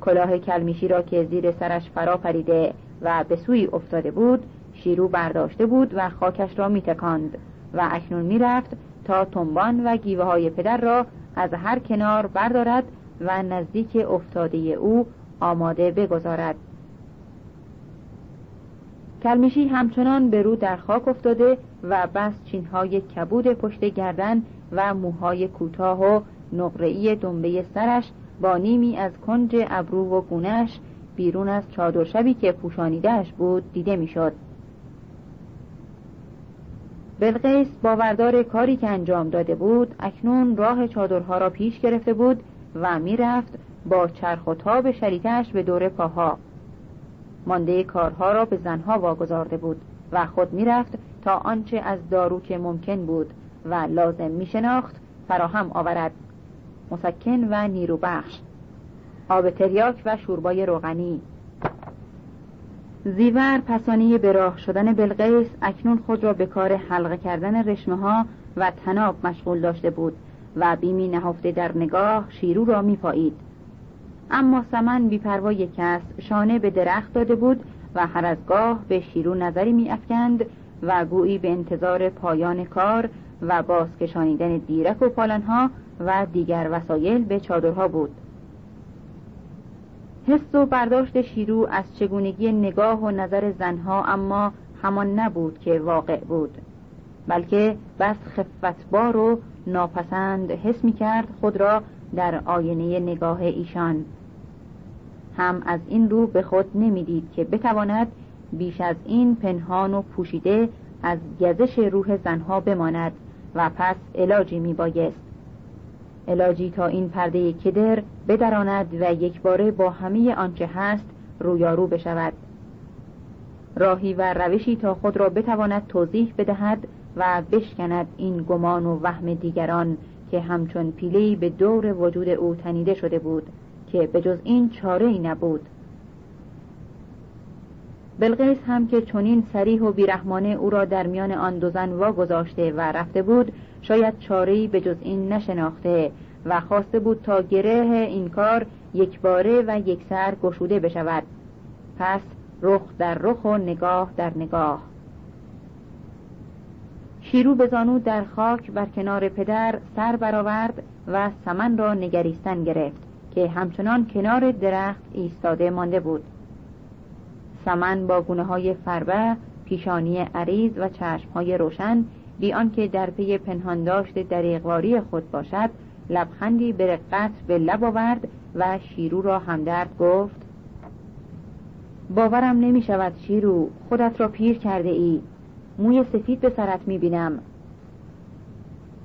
کلاه کلمیشی را که زیر سرش فرا پریده و به سوی افتاده بود شیرو برداشته بود و خاکش را می تکاند و اکنون می رفت تا تنبان و گیوه های پدر را از هر کنار بردارد و نزدیک افتاده او آماده بگذارد. کلمیشی همچنان به رو در خاک افتاده و بس چینهای کبود پشت گردن و موهای کوتاه و نقره‌ای دنبه سرش با نیمی از کنج ابرو و گونه‌اش بیرون از چادر شبی که پوشانیده‌اش بود دیده می‌شد. بلغیس باوردار کاری که انجام داده بود اکنون راه چادرها را پیش گرفته بود و میرفت با چرخ و تاب شریکش به دور پاها. مانده کارها را به زنها واگذارده بود و خود میرفت تا آنچه از دارو که ممکن بود و لازم میشناخت فراهم آورد: مسکن و نیرو بخش، آب تریاک و شوربای روغنی. زیور پسانی به راه شدن بلغیس اکنون خود را به کار حلقه کردن رشمه ها و تناب مشغول داشته بود و بیمی نهفته در نگاه شیرو را می پایید. اما سمن بیپروای کس شانه به درخت داده بود و هر از گاه به شیرو نظری می افکند و گویی به انتظار پایان کار و بازکشانیدن دیرک و پالنها و دیگر وسایل به چادرها بود. حس و برداشت شیرو از چگونگی نگاه و نظر زنها اما همان نبود که واقع بود، بلکه بس خفتبار و ناپسند حس می کرد خود را در آینه نگاه ایشان. هم از این رو به خود نمی دید که بتواند بیش از این پنهان و پوشیده از گزش روح زنها بماند و پس علاجی می بایست، علاجی تا این پرده کدر بدراند و یک باره با همه آنچه هست رویارو بشود، راهی و روشی تا خود را بتواند توضیح بدهد و بشکند این گمان و وهم دیگران که همچون پیله‌ای به دور وجود او تنیده شده بود که به جز این چاره‌ای نبود. بلغیس هم که چنین صریح و بیرحمانه او را در میان آن دو زن واگذاشته و رفته بود شاید چاره‌ای به جز این نشناخته و خواسته بود تا گره این کار یک باره و یک سر گشوده بشود. پس رخ در رخ و نگاه در نگاه. شیرو به زانو در خاک بر کنار پدر سر برآورد و سمن را نگریستن گرفت که همچنان کنار درخت ایستاده مانده بود. سمن با گونه‌های فربه، پیشانی عریض و چشم‌های روشن، بی آنکه در پی پنهان داشت دریغواری خود باشد، لبخندی به رقت به لب آورد و شیرو را همدرد گفت: باورم نمی شود شیرو، خودت را پیر کرده ای، موی سفید به سرت می بینم.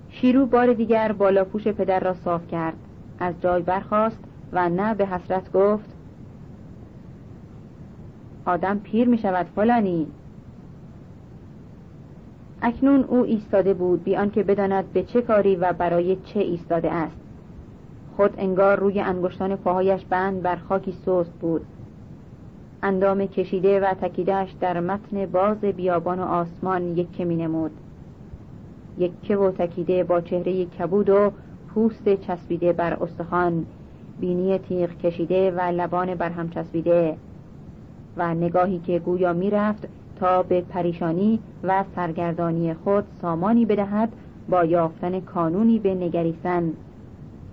شیرو بار دیگر بالا پوش پدر را صاف کرد، از جای برخاست و نه به حسرت گفت: آدم پیر می شود فلانی. اکنون او ایستاده بود بیان که بداند به چه کاری و برای چه ایستاده است. خود انگار روی انگشتان پاهایش بند بر خاکی سست بود. اندام کشیده و تکیدهش در متن باز بیابان و آسمان یکه می نمود. یکه و تکیده با چهره کبود و پوست چسبیده بر استخوان، بینی تیغ کشیده و لبان برهم چسبیده و نگاهی که گویا می رفت تا به پریشانی و سرگردانی خود سامانی بدهد با یافتن کانونی به نگریستن،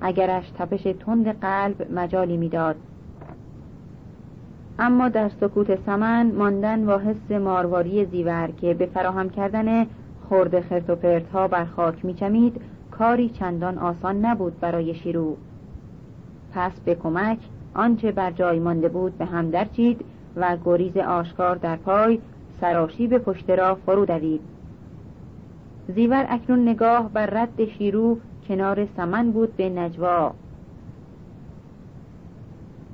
اگرش تپش تند قلب مجالی میداد. اما در سکوت سمن ماندن و حس مارواری زیور که به فراهم کردن خرد خرت و پرت ها بر خاک میچمید کاری چندان آسان نبود برای شیرو. پس به کمک آنچه بر جای مانده بود به هم درچید و گریز آشکار در پای سراشی به پشت را فرو دوید. زیور اکنون نگاه بر رد شیرو کنار سمن بود به نجوا.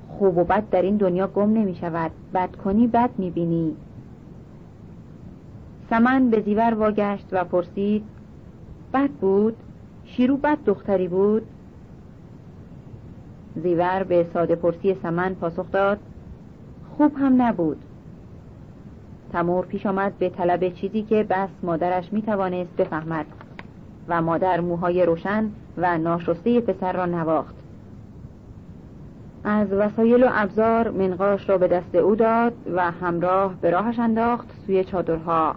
خوب و بد در این دنیا گم نمی شود، بد کنی بد می بینی. سمن به زیور واگشت و پرسید: بد بود؟ شیرو بد دختری بود؟ زیور به ساده پرسی سمن پاسخ داد: خوب هم نبود. تمور پیش آمد به طلب چیزی که بس مادرش می توانست بفهمد و مادر موهای روشن و ناشسته پسر را نواخت. از وسایل و ابزار منقاش را به دست او داد و همراه به راهش انداخت سوی چادرها.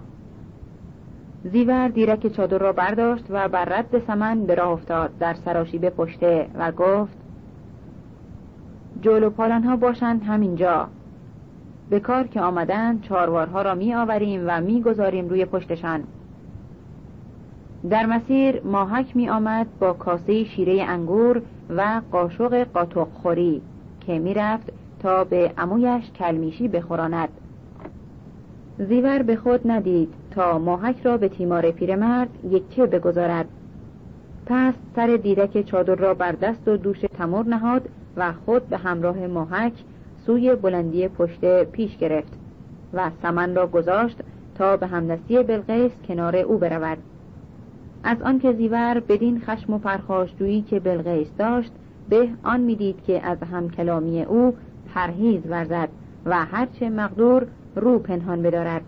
زیور دیرک چادر را برداشت و بر رد سمن به راه افتاد در سراشیب پشته و گفت: جلو پالانها باشند همینجا. به کار که آمدن چاروارها را می آوریم و می گذاریم روی پشتشان. در مسیر ماهک می آمد با کاسه شیره انگور و قاشق قاتق خوری که می رفت تا به عمویش کلمیشی بخوراند. زیور به خود ندید تا ماهک را به تیمار پیرمرد یکه بگذارد. پس سر دیرک چادر را بر دست و دوش تمور نهاد و خود به همراه ماهک سوی بلندی پشته پیش گرفت و سمن را گذاشت تا به همدستی بلغیس کنار او برود. از آن که زیور بدین خشم و پرخاشجویی که بلغیس داشت به آن میدید که از همکلامی او پرهیز ورزد و هرچه مقدور رو پنهان بدارد.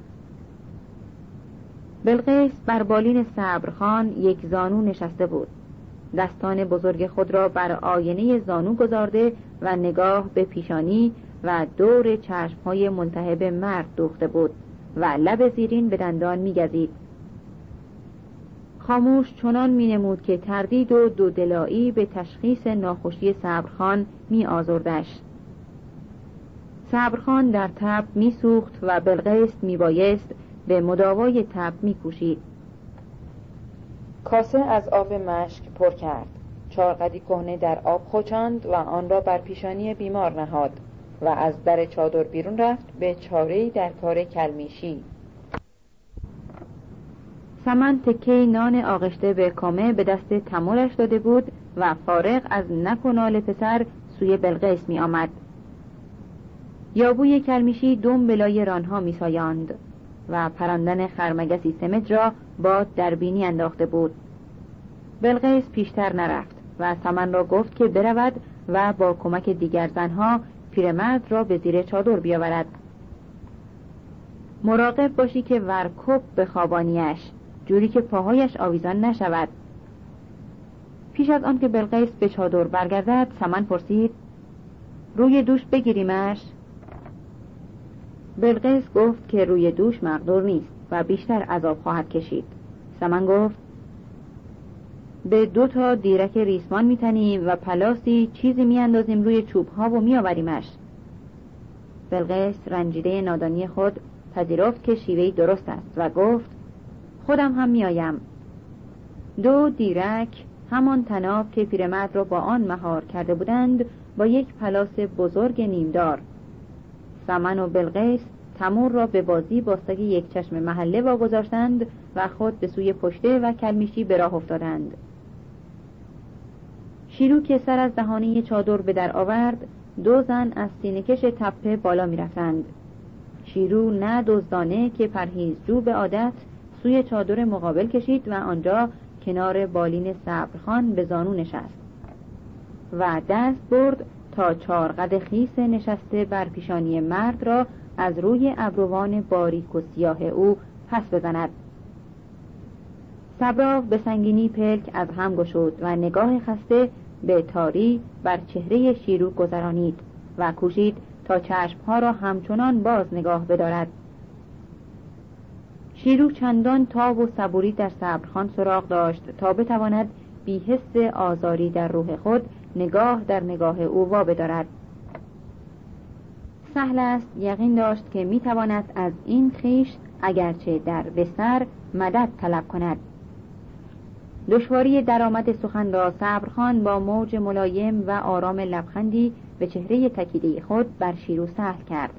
بلغیس بر بالین صبرخان یک زانو نشسته بود، دستان بزرگ خود را بر آینه زانو گذارده و نگاه به پیشانی و دور چشم‌های ملتهب مرد دوخته بود و لب زیرین به دندان می‌گزید. خاموش چنان می‌نمود که تردید و دودلایی به تشخیص ناخوشی صبرخان می‌آزردش. صبرخان در تب می‌سوخت و بلغیس می‌بایست به مداوای تب می‌کوشید. کاسه از آب مشک پر کرد، 4 قدی کهنه در آب خوچاند و آن را بر پیشانی بیمار نهاد و از در چادر بیرون رفت به چاره‌ای در کار کلمیشی. سمن تکه نان آغشته به کامه به دست تمورش داده بود و فارغ از نکنال پسر سوی بلغیس می آمد. یابوی کلمیشی دم بلای رانها می سایاند و پراندن خرمگسی سمت را باد در بینی انداخته بود. بلغیس پیشتر نرفت و سمن را گفت که برود و با کمک دیگر زنها پیرمرد را به زیر چادر بیاورد. مراقب باشی که ورکوب به خوابانیش، جوری که پاهایش آویزان نشود. پیش از آن که بلغیس به چادر برگردد سمن پرسید: روی دوش بگیریمش؟ بلغیس گفت که روی دوش مقدور نیست و بیشتر عذاب خواهد کشید. سمن گفت: به 2 تا دیرک ریسمان میتنیم و پلاسی چیزی میاندازیم روی چوب ها و میآوریمش. بلغیس رنجیده نادانی خود پذیرفت که شیوهی درست است و گفت: خودم هم میآیم. 2 دیرک، همان تناب که پیرمرد را با آن مهار کرده بودند، با یک پلاس بزرگ نیمدار. سمن و بلغیس تمور را به بازی با سگ یک چشم محله واگذاشتند و خود به سوی پشته و کلمیشی به راه افتادند. شیرو که سر از دهانه چادر به در آورد، 2 زن از سینه‌کش تپه بالا می رفتند. شیرو نه دزدانه که پرهیزجو به عادت سوی چادر مقابل کشید و آنجا کنار بالین صبرخان به زانو نشست و دست برد تا چارقد خیس نشسته بر پیشانی مرد را از روی ابروان باریک و سیاه او پس بزند. صبرا به سنگینی پلک از هم گشود و نگاه خسته به تاری بر چهره شیرو گذرانید و کوشید تا چشمها را همچنان باز نگاه بدارد. شیرو چندان تاب و صبوری در صبرخان سراغ داشت تا بتواند بی‌حس آزاری در روح خود نگاه در نگاه او وابدارد. سهل است یقین داشت که میتواند از این خیش اگرچه در بستر مدد طلب کند. دشواری درآمد سخن را صبرخان با موج ملایم و آرام لبخندی به چهره تکیده خود بر شیرو سهل کرد.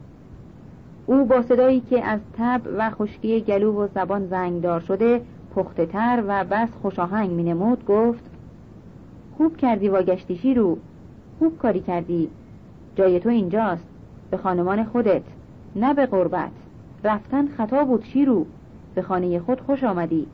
او با صدایی که از تب و خشکی گلو و زبان زنگدار شده پخته‌تر و بس خوشاهنگ می‌نمود گفت: خوب کردی واگشتی شیرو، خوب کاری کردی، جای تو اینجاست، به خانمان خودت، نه به غربت. رفتن خطا بود شیرو، به خانه خود خوش آمدی.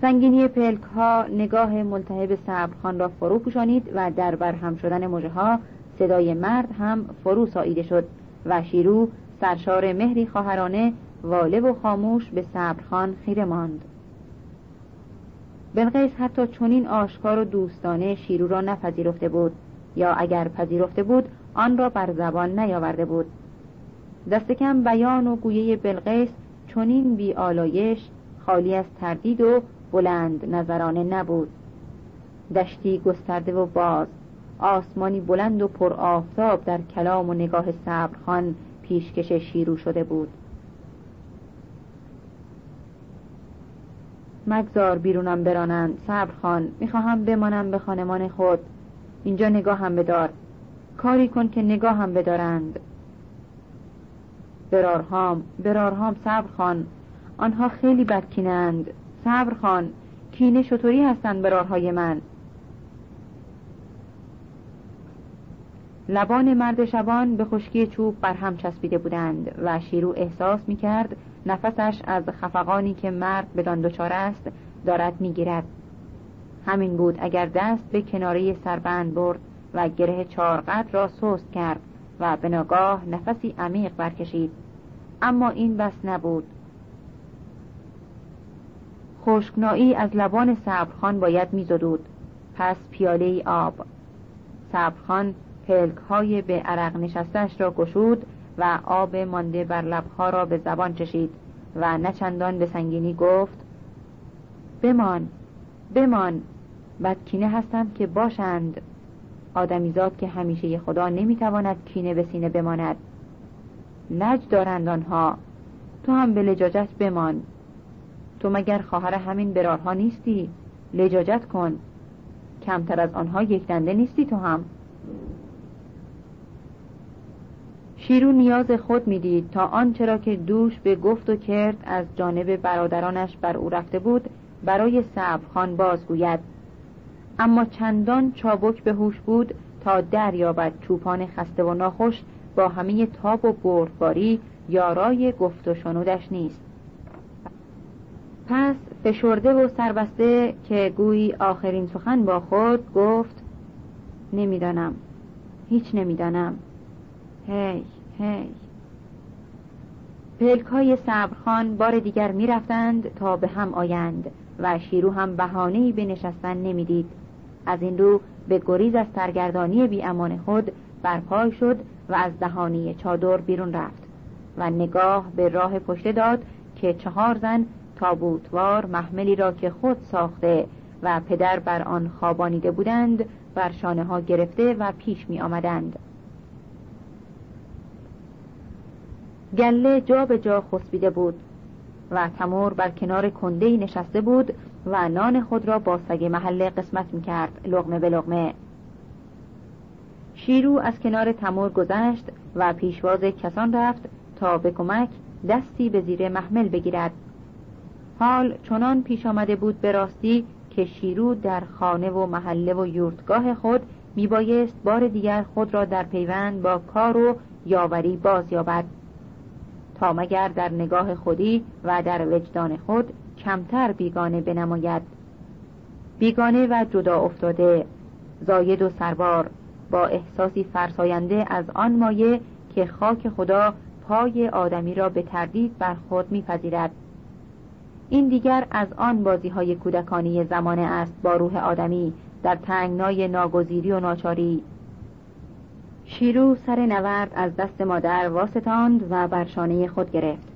سنگینی پلک ها نگاه ملتهب صبرخان را فرو پوشانید و در برهم شدن مژه ها صدای مرد هم فرو ساییده شد و شیرو سرشار مهری خواهرانه واله و خاموش به صبرخان خیره ماند. بلغیس حتی چنین آشکار و دوستانه شیرو را نپذیرفته بود، یا اگر پذیرفته بود آن را بر زبان نیاورده بود. دست کم بیان و گویه بلغیس چنین بی آلایش، خالی از تردید و بلند نظرانه نبود. دشتی گسترده و باز، آسمانی بلند و پر آفتاب در کلام و نگاه صبرخان پیشکش شیرو شده بود. مگذار بیرونم برانند صبرخان، میخواهم بمانم به خانمان خود. اینجا نگاهم بدار، کاری کن که نگاهم بدارند. برارهام صبرخان، آنها خیلی بدکینند صبرخان، کینه شطوری هستند برارهای من. لبان مرد شبان به خشکی چوب برهم چسبیده بودند و شیرو احساس میکرد نفسش از خفقانی که مرد بدان دچار است دارد میگیرد. همین بود اگر دست به کناره سربند برد و گره چارقد را سست کرد و به ناگاه نفسی عمیق برکشید، اما این بس نبود. خشکنایی از لبان صبرخان باید می‌زدود، پس پیاله‌ای آب. صبرخان پلک‌های به عرق نشستش را گشود و آب مانده بر لب‌ها را به زبان چشید و نه چندان به سنگینی گفت: بمان، بدکینه هستند که باشند. آدمیزاد که همیشه خدا نمیتواند کینه به سینه بماند. لج دارند آنها، تو هم به لجاجت بمان. تو مگر خواهر همین برارها نیستی؟ لجاجت کن، کمتر از آنها یک دنده نیستی تو هم. شیرو نیاز خود میدید تا آنچه را که دوش به گفت و کرد از جانب برادرانش بر او رفته بود برای صبرخان بازگوید، اما چندان چابک به هوش بود تا دریابد چوپان خسته و ناخوش با همه تاب و بردباری یارای گفت و شنودش نیست. پس فشرده و سربسته که گویی آخرین سخن با خود گفت: نمیدانم، هیچ نمیدانم. هی پلک‌های صبرخان بار دیگر می‌رفتند تا به هم آیند و شیرو هم بهانه‌ای به نشستن نمی‌دید. از این رو به گریز از سرگردانی بی‌امان خود برپای شد و از دهانه چادر بیرون رفت و نگاه به راه پشته داد که 4 زن تابوتوار محملی را که خود ساخته و پدر بر آن خوابانیده بودند بر شانه ها گرفته و پیش می آمدند. گله جا به جا خسبیده بود و تمور بر کنار کندهی نشسته بود و نان خود را با سگ محله قسمت می کرد، لقمه به لقمه. شیرو از کنار تمور گذشت و پیشواز کسان رفت تا به کمک دستی به زیر محمل بگیرد. حال چنان پیش آمده بود به راستی که شیرو در خانه و محله و یوردگاه خود میبایست بار دیگر خود را در پیوند با کار و یاوری باز یابد تا مگر در نگاه خودی و در وجدان خود کمتر بیگانه بنماید. بیگانه و جدا افتاده، زاید و سربار، با احساسی فرساینده از آن مایه که خاک خدا پای آدمی را به تردید بر خود می‌پذیرد. این دیگر از آن بازی‌های کودکانی زمانه است با روح آدمی در تنگنای ناگزیری و ناچاری. شیرو سر نورد از دست مادر واسطاند و بر شانه خود گرفت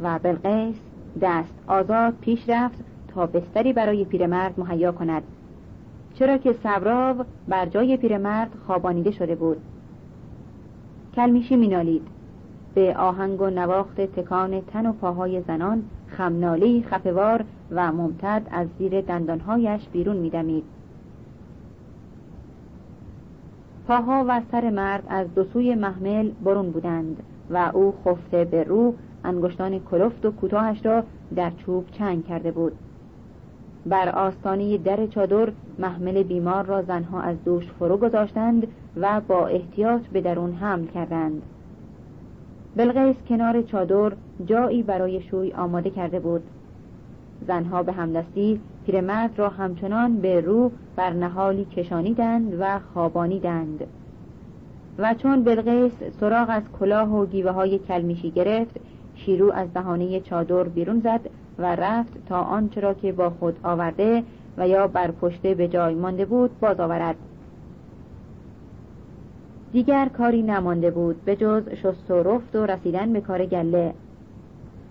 و بلغیس دست آزاد پیش رفت تا بستری برای پیرمرد مهیا کند، چرا که سبراو بر جای پیرمرد خوابانیده شده بود. کلمیشی مینالید، به آهنگ و نواخت تکان تن و پاهای زنان خمناله‌ای خفه‌وار و ممتد از زیر دندانهایش بیرون می‌دمید. پاها و سر مرد از دو سوی محمل برون بودند و او خفته به رو انگشتان کلفت و کوتاهش را در چوب چنگ کرده بود. بر آستانه در چادر محمل بیمار را زنها از دوش فرو گذاشتند و با احتیاط به درون حمل کردند. بلغیس کنار چادر جایی برای شوی آماده کرده بود. زنها به همدستی پیرمرد را همچنان به رو بر نهالی کشانیدند و خوابانیدند. و چون بلغیس سراغ از کلاه و گیوه های کلمیشی گرفت، شیرو از دهانه چادر بیرون زد و رفت تا آنچه را که با خود آورده و یا بر پشته به جای مانده بود باز آورد. دیگر کاری نمانده بود به جز شست و رفت و رسیدن به کار گله.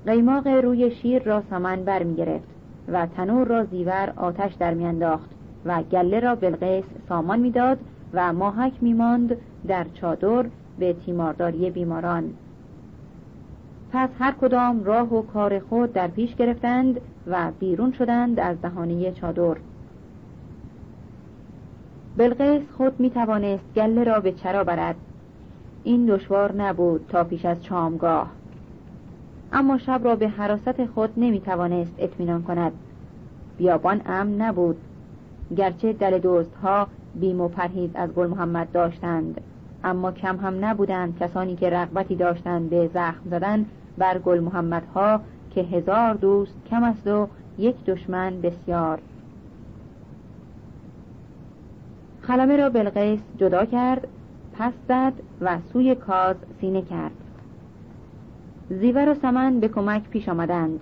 قیماق روی شیر را سمن بر می گرفت و تنور را زیور آتش در می انداخت و گله را بلغیس سامان می داد و ماهک می ماند در چادر به تیمارداری بیماران. پس هر کدام راه و کار خود در پیش گرفتند و بیرون شدند از دهانه چادر. بلغیس خود می توانست گله را به چرا برد، این دشوار نبود تا پیش از شامگاه، اما شب را به حراست خود نمی توانست اطمینان کند. بیابان امن نبود، گرچه دل دوست ها بیم و پرهیز از گل محمد داشتند، اما کم هم نبودند کسانی که رغبتی داشتند به زخم زدن بر گل محمد ها که 1000 دوست کم است و یک دشمن بسیار. خلمه را بلغیس جدا کرد، پس زد و سوی کاز سینه کرد. زیور و سمن به کمک پیش آمدند.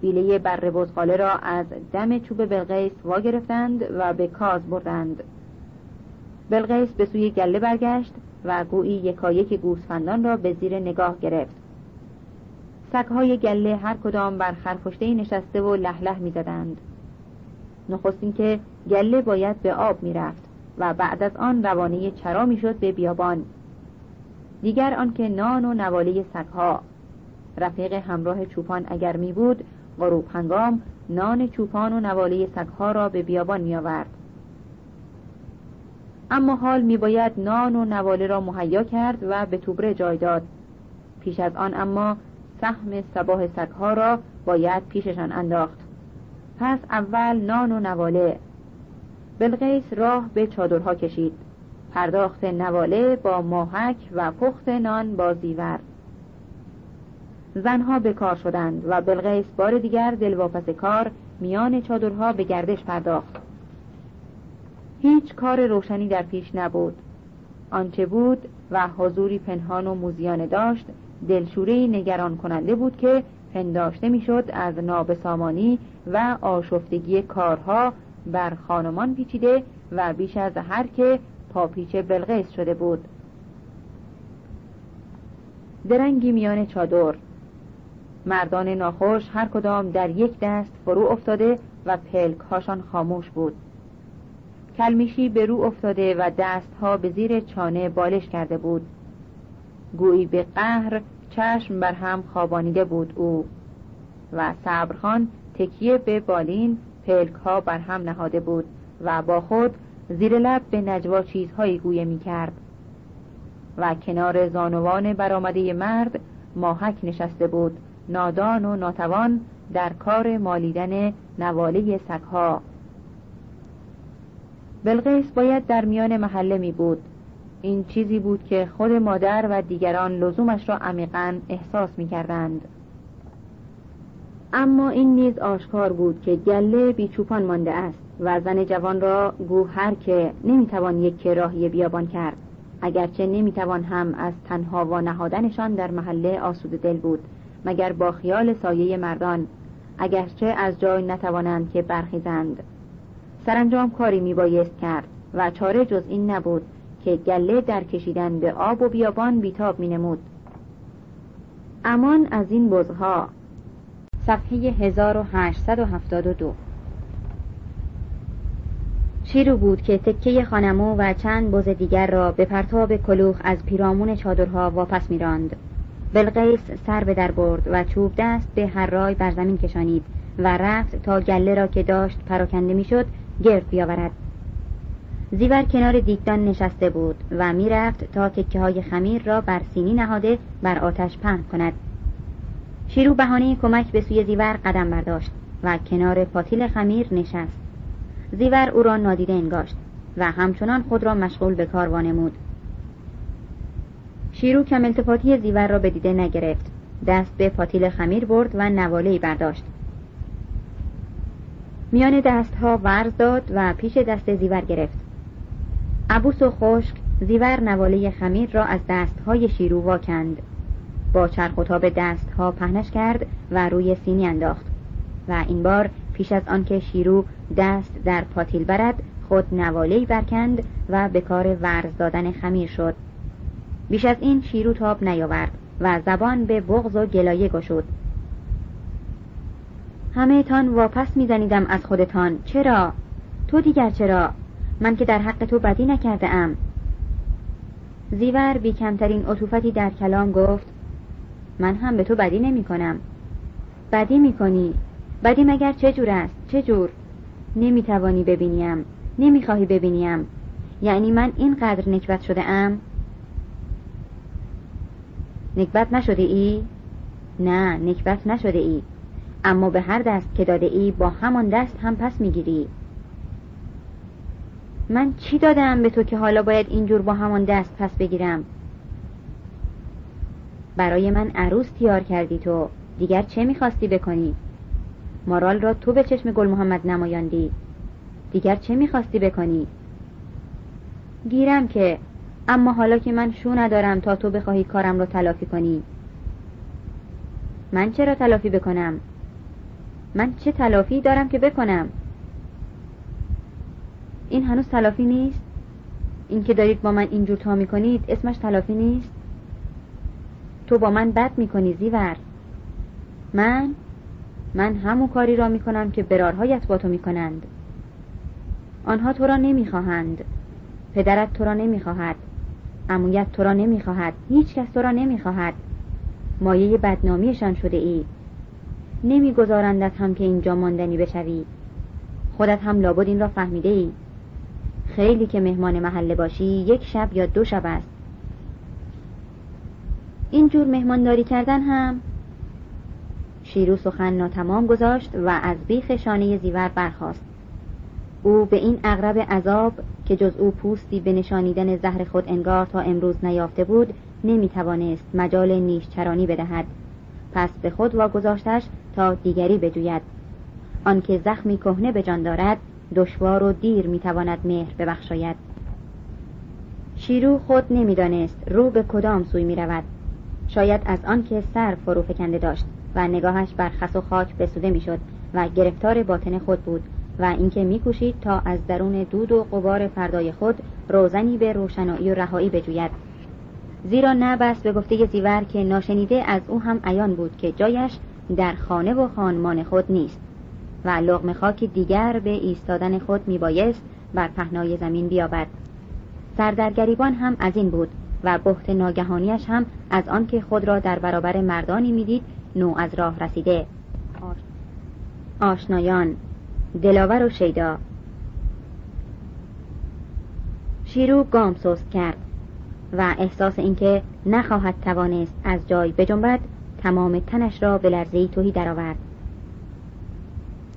بیله بره بزغاله را از دم چوب بلغیس وا گرفتند و به کاز بردند. بلغیس به سوی گله برگشت و گویی یکایک گوسفندان را به زیر نگاه گرفت. سگ‌های گله هر کدام بر خرپشته‌ای نشسته و له له می‌زدند. نخستین که گله باید به آب می‌رفت و بعد از آن روانه چرا می‌شد به بیابان. دیگر آنکه نان و نواله سگ‌ها. رفیق همراه چوپان اگر می‌بود، غروب هنگام نان چوپان و نواله سگ‌ها را به بیابان می‌آورد. اما حال می‌باید نان و نواله را مهیا کرد و به توبره جای داد. پیش از آن اما سهم صباح سگ‌ها را باید پیششان انداخت. پس اول نان و نواله. بلغیس راه به چادرها کشید، پرداخت نواله با ماهک و پخت نان با زیور. زنها به کار شدند و بلغیس بار دیگر دلواپس کار میان چادرها به گردش پرداخت. هیچ کار روشنی در پیش نبود. آنچه بود و حضوری پنهان و موذیانه داشت، دلشوره‌ای نگران کننده بود که پنداشته میشد از نابسامانی و آشفتگی کارها بر خانمان پیچیده و بیش از هر که پاپیچ بلغیس شده بود. درنگی میان چادر، مردان ناخوش هر کدام در یک دست فرو افتاده و پلک‌هاشان خاموش بود. کلمیشی به رو افتاده و دستها به زیر چانه بالش کرده بود، گویی به قهر چشم بر هم خوابانیده بود او و صبرخان تکیه به بالین پلک‌ها بر هم نهاده بود و با خود زیر لب به نجوا چیزهایی گویه می‌کرد. و کنار زانوان برآمده مرد ماهک نشسته بود، نادان و ناتوان در کار مالیدن نواله سگ‌ها. بلغیس باید در میان محله می بود، این چیزی بود که خود مادر و دیگران لزومش را عمیقاً احساس می‌کردند. اما این نیز آشکار بود که گله بیچوپان مانده است و زن جوان را گوهر که نمیتوان یک راهی بیابان کرد، اگرچه نمیتوان هم از تنها و نهادنشان در محله آسوده دل بود، مگر با خیال سایه مردان، اگرچه از جای نتوانند که برخیزند. سرانجام کاری میبایست کرد و چاره جز این نبود که گله در کشیدن به آب و بیابان بیتاب مینمود. امان از این بزها. صفحه 1872. شیرو بود که تکه خانمو و چند بز دیگر را به پرتاب کلوخ از پیرامون چادرها واپس میراند. بلغیس سر به در برد و چوب دست به هر رای بر زمین کشانید و رفت تا گله را که داشت پراکنده میشد گرد بیاورد. زیور کنار دیگدان نشسته بود و میرفت تا تکه های خمیر را بر سینی نهاده بر آتش پهن کند. شیرو بهانه کمک به سوی زیور قدم برداشت و کنار پاتیل خمیر نشست. زیور او را نادیده انگاشت و همچنان خود را مشغول به کار وانمود. شیرو کم التفاتی زیور را به دیده نگرفت، دست به پاتیل خمیر برد و نواله‌ای برداشت، میان دستها ورز داد و پیش دست زیور گرفت. عبوس و خشک زیور نواله خمیر را از دستهای شیرو واکند، با چرخ و تاب دستها پهنش کرد و روی سینی انداخت و این بار پیش از آنکه شیرو دست در پاتیل برد خود نواله‌ای برکند و به کار ورز دادن خمیر شد. بیش از این شیرو تاب نیاورد و زبان به بغض و گلایه گشود. همه تان واپس میزنیدم از خودتان، چرا؟ تو دیگر چرا؟ من که در حق تو بدی نکرده ام. زیور بی کمترین عطوفتی در کلام گفت من هم به تو بدی نمی کنم. بدی می کنی. بدی مگر چجور است؟ چجور؟ نمی توانی ببینیم، نمی خواهی ببینیم، یعنی من اینقدر نکبت شده ام؟ نکبت نشده ای؟ نه، نکبت نشده ای، اما به هر دست که داده ای با همان دست هم پس می گیری. من چی دادم به تو که حالا باید اینجور با همان دست پس بگیرم؟ برای من عروس تیار کردی، تو دیگر چه میخواستی بکنی؟ مارال را تو به چشم گل محمد نمایاندی، دیگر چه میخواستی بکنی؟ گیرم که، اما حالا که من شو ندارم تا تو بخواهی کارم را تلافی کنی. من چرا تلافی بکنم؟ من چه تلافی دارم که بکنم؟ این هنوز تلافی نیست؟ این که دارید با من اینجور تا میکنید اسمش تلافی نیست؟ تو با من بد میکنی زیور. من همون کاری را میکنم که برارهایت با تو میکنند. آنها تو را نمیخواهند، پدرت تو را نمیخواهد، عمویت تو را نمیخواهد، هیچ کس تو را نمیخواهد. مایه بدنامیشان شده ای، نمیگذارندت هم که اینجا ماندنی بشوی. خودت هم لابد این را فهمیده ای. خیلی که مهمان محله باشی یک شب یا دو شب است. اینجور مهمانداری کردن هم. شیرو سخن ناتمام گذاشت و از بیخ شانه زیور برخاست. او به این عقرب عذاب که جز او پوستی به نشانیدن زهر خود انگار تا امروز نیافته بود نمیتوانست مجال نیشچرانی بدهد، پس به خود واگذاشتش تا دیگری بجوید. آنکه زخمی کهنه به جان دارد دشوار و دیر میتواند مهر ببخشاید. شیرو خود نمیدانست رو به کدام سوی میرود، شاید از آنکه سر فرو فکنده داشت و نگاهش بر خس و خاک بسوده میشد و گرفتار باطن خود بود و اینکه میکوشید تا از درون دود و غبار فردای خود روزنی به روشنایی و رهایی بجوید، زیرا نه بس به گفته زیور که ناشنیده از او هم عیان بود که جایش در خانه و خانمان خود نیست و لقمه خاک دیگر به ایستادن خود میبایست بر پهنای زمین بیابد. سردرگریبان هم از این بود و بهت ناگهانیش هم از آن که خود را در برابر مردانی میدید نو از راه رسیده، آشنایان، دلاور و شیدا. شیرو گام سست کرد و احساس اینکه نخواهد توانست از جای بجنبد تمام تنش را به لرزه‌ای تهی درآورد.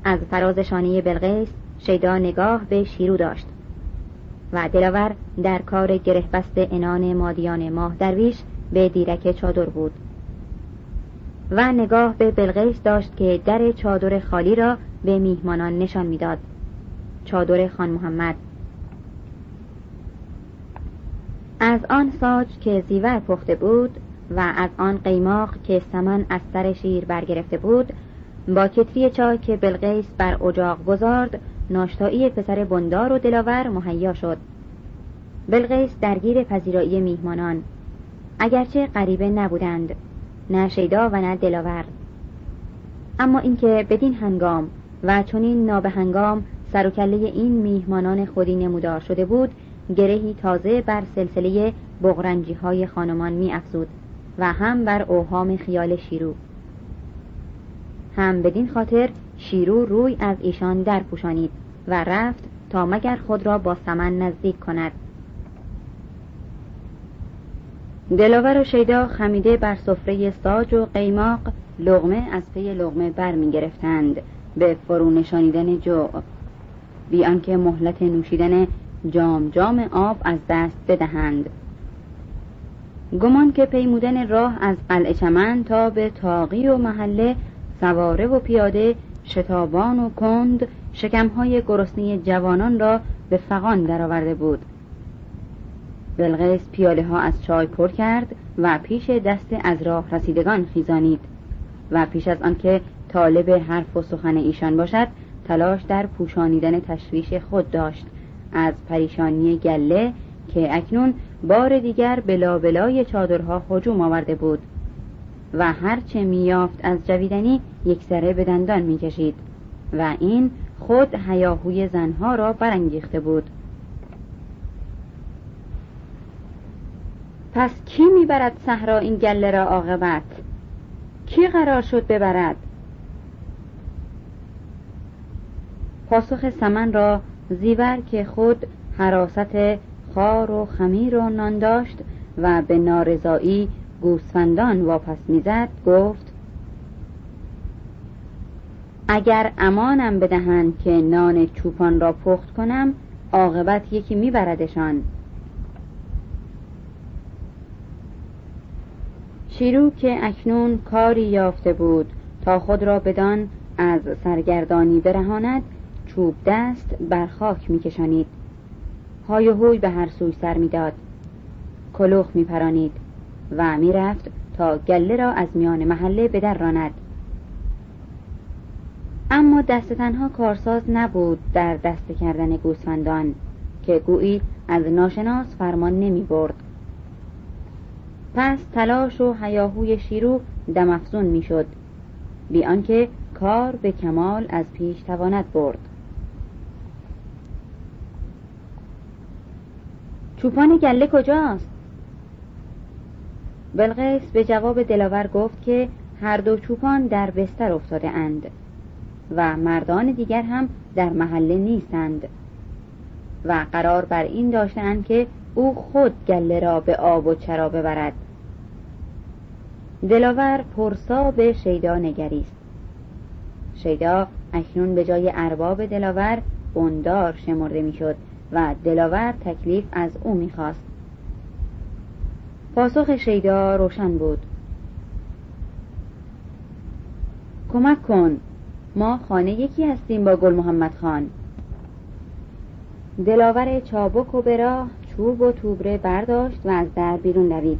از فراز شانه بلغیس شیدا نگاه به شیرو داشت. و دلاور در کار گره بست عنان مادیان ماه درویش به دیرک چادر بود و نگاه به بلغیس داشت که در چادر خالی را به میهمانان نشان میداد. چادر خان محمد از آن ساج که زیور پخته بود و از آن قیماق که سمن از سر شیر برگرفته بود با کتری چای که بلغیس بر اجاق گذارد ناشتایی پسر بندار و دلاور مهیا شد. بلغیس درگیر پذیرایی میهمانان، اگرچه غریبه نبودند، نه شیدا و نه دلاور، اما اینکه بدین هنگام و چنین نابهنگام سر و کله این میهمانان خودی نمودار شده بود، گرهی تازه بر سلسله بغرنجی های خانمان می افزود و هم بر اوهام خیال شیرو. هم بدین خاطر شیرو روی از ایشان در پوشانید و رفت تا مگر خود را با سمن نزدیک کند. دلاور و شیدا خمیده بر سفره ساج و قیماق لقمه از پی لقمه بر می گرفتند به فرونشانیدن جوع، بی آنکه مهلت نوشیدن جام جام آب از دست بدهند، گمان که پیمودن راه از قلعه چمن تا به تاقی و محله، سواره و پیاده، شتابان و کند، شکمهای گرسنه جوانان را به فغان درآورده بود. بلغیس پیاله ها از چای پر کرد و پیش دست از راه رسیدگان خیزانید و پیش از آنکه طالب حرف و سخن ایشان باشد تلاش در پوشانیدن تشویش خود داشت از پریشانی گله که اکنون بار دیگر به لابلای چادرها هجوم آورده بود و هرچه میافت از جویدنی یکسره به دندان میکشید و این خود هیاهوی زنها را برانگیخته بود. پس کی میبرد صحرا این گله را عاقبت؟ کی قرار شد ببرد؟ پاسخ سمن را زیور که خود حراست خار و خمیر و نان داشت و به نارضایی گوسفندان واپس میزد، گفت: اگر امانم بدهند که نان چوپان را پخت کنم، عاقبت یکی میبردشان. شیرو که اکنون کاری یافته بود تا خود را بدان از سرگردانی برهاند، چوب دست بر خاک میکشانید، های و هوی به هر سوی سر میداد، کلوخ میپرانید و میرفت تا گله را از میان محله به در راند. اما دست تنها کارساز نبود در دست کردن گوسفندان که گویی از ناشناس فرمان نمیبرد. پس تلاش و هیاهوی شیرو دم افزون میشد، بی آنکه کار به کمال از پیش تواند برد. چوپان گله کجاست؟ بلغیس به جواب دلاور گفت که هر دو چوپان در بستر افتاده اند و مردان دیگر هم در محله نیستند و قرار بر این داشتند که او خود گله را به آب و چرا ببرد. دلاور پرسا به شیدا نگریست. شیدا اکنون به جای ارباب دلاور بندار شمرده میشد و دلاور تکلیف از او میخواست. پاسخ شیدا روشن بود: کمک کن، ما خانه یکی هستیم با گل محمد خان. دلاور چابک و براه چوب و توبره برداشت و از در بیرون دوید